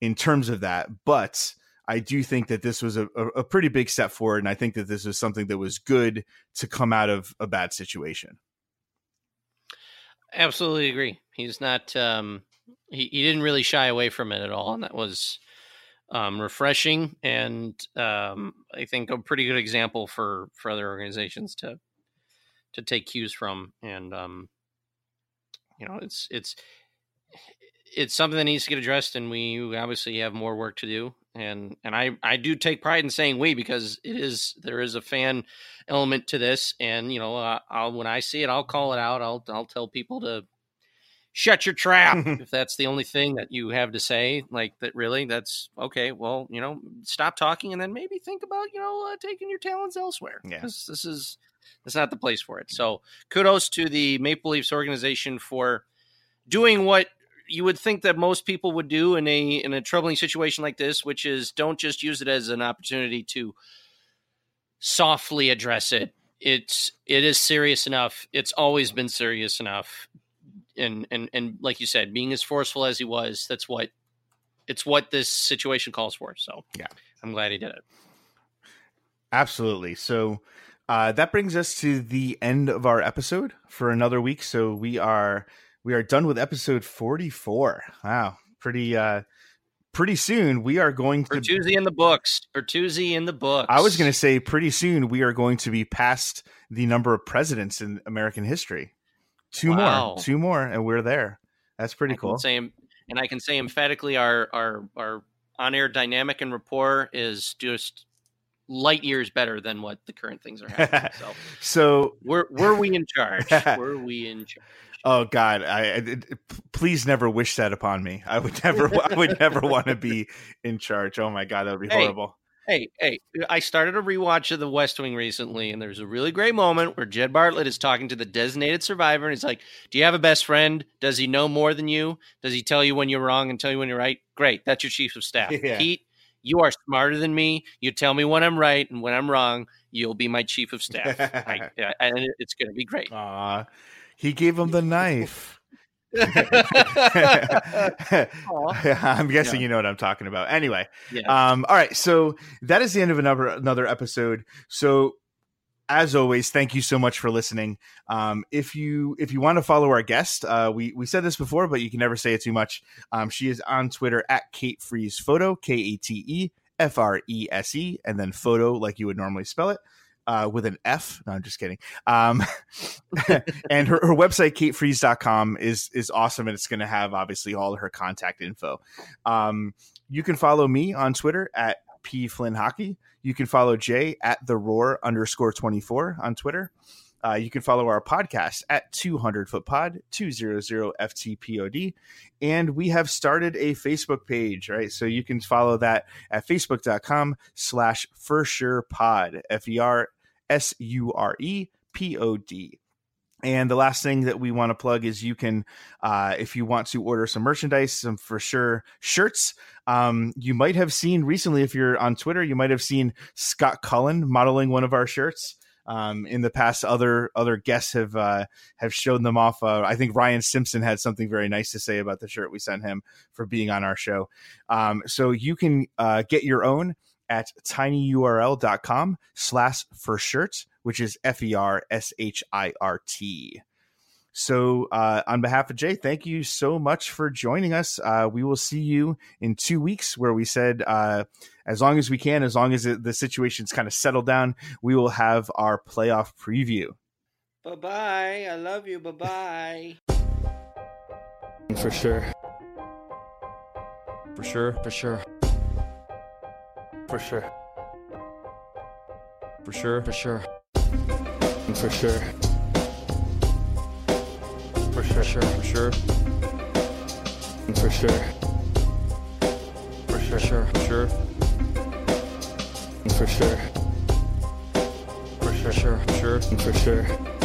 in terms of that. But I do think that this was a, a pretty big step forward. And I think that this was something that was good to come out of a bad situation. Absolutely agree. He's not, um, He, he didn't really shy away from it at all, and that was um, refreshing, and um, I think a pretty good example for, for other organizations to to take cues from. And um, you know, it's it's it's something that needs to get addressed, and we obviously have more work to do. And and I, I do take pride in saying we, because it is there is a fan element to this, and you know, uh, I'll when I see it, I'll call it out. I'll I'll tell people to shut your trap. If that's the only thing that you have to say, like that, really, that's okay. Well, you know, stop talking and then maybe think about, you know, uh, taking your talents elsewhere. Yeah. This, this is, it's not the place for it. So kudos to the Maple Leafs organization for doing what you would think that most people would do in a, in a troubling situation like this, which is don't just use it as an opportunity to softly address it. It's, it is serious enough. It's always been serious enough. And, and, and like you said, being as forceful as he was, that's what, it's what this situation calls for. So yeah, I'm glad he did it. Absolutely. So uh, that brings us to the end of our episode for another week. So we are, we are done with episode forty-four. Wow. Pretty, uh, pretty soon we are going to Bertuzzi in the books. Bertuzzi in the books. I was going to say pretty soon we are going to be past the number of presidents in American history. Two wow. more, two more, and we're there. That's pretty I cool. Say, and I can say emphatically, our our our on-air dynamic and rapport is just light years better than what the current things are happening. So, so were were we in charge? Were we in charge? Oh God! I, I please never wish that upon me. I would never. I would never want to be in charge. Oh my God, that would be hey. horrible. Hey, hey, I started a rewatch of The West Wing recently, and there's a really great moment where Jed Bartlett is talking to the designated survivor, and he's like, do you have a best friend? Does he know more than you? Does he tell you when you're wrong and tell you when you're right? Great. That's your chief of staff. Yeah. Pete, you are smarter than me. You tell me when I'm right, and when I'm wrong, you'll be my chief of staff. I, I, and it's going to be great. Aw, he gave him the knife. I'm guessing yeah. you know what I'm talking about. Anyway, yeah. um, all right. So that is the end of another another episode. So as always, thank you so much for listening. Um, if you if you want to follow our guest, uh, we we said this before, but you can never say it too much. Um, she is on Twitter at Kate Frese Photo, K A T E F R E S E, and then photo like you would normally spell it. Uh, with an F. No, I'm just kidding. Um, and her, her website, kate frese dot com, is, is awesome. And it's going to have, obviously, all of her contact info. Um, you can follow me on Twitter at P Flynn Hockey. You can follow Jay at the roar underscore twenty-four on Twitter. Uh, you can follow our podcast at two hundred foot pod, two hundred F T P O D. And we have started a Facebook page, right? So you can follow that at facebook.com slash for sure pod, F E R S U R E P O D. And the last thing that we want to plug is you can, uh, if you want to order some merchandise, some for sure shirts. Um, you might have seen recently, if you're on Twitter, you might have seen Scott Cullen modeling one of our shirts. Um, in the past, other other guests have uh, have shown them off. Uh, I think Ryan Simpson had something very nice to say about the shirt we sent him for being on our show. Um, so you can uh, get your own at tinyurl.com slash for shirt, which is F E R S H I R T. So uh, on behalf of Jay, thank you so much for joining us. Uh, we will see you in two weeks where we said, uh, as long as we can, as long as it, the situation's kind of settled down, we will have our playoff preview. Bye-bye. I love you. Bye-bye. For sure. For sure. For sure. For sure. For sure. For sure. For sure. For sure, sure, for sure, for sure, for sure, sure, for sure, for sure, for sure, sure, for sure.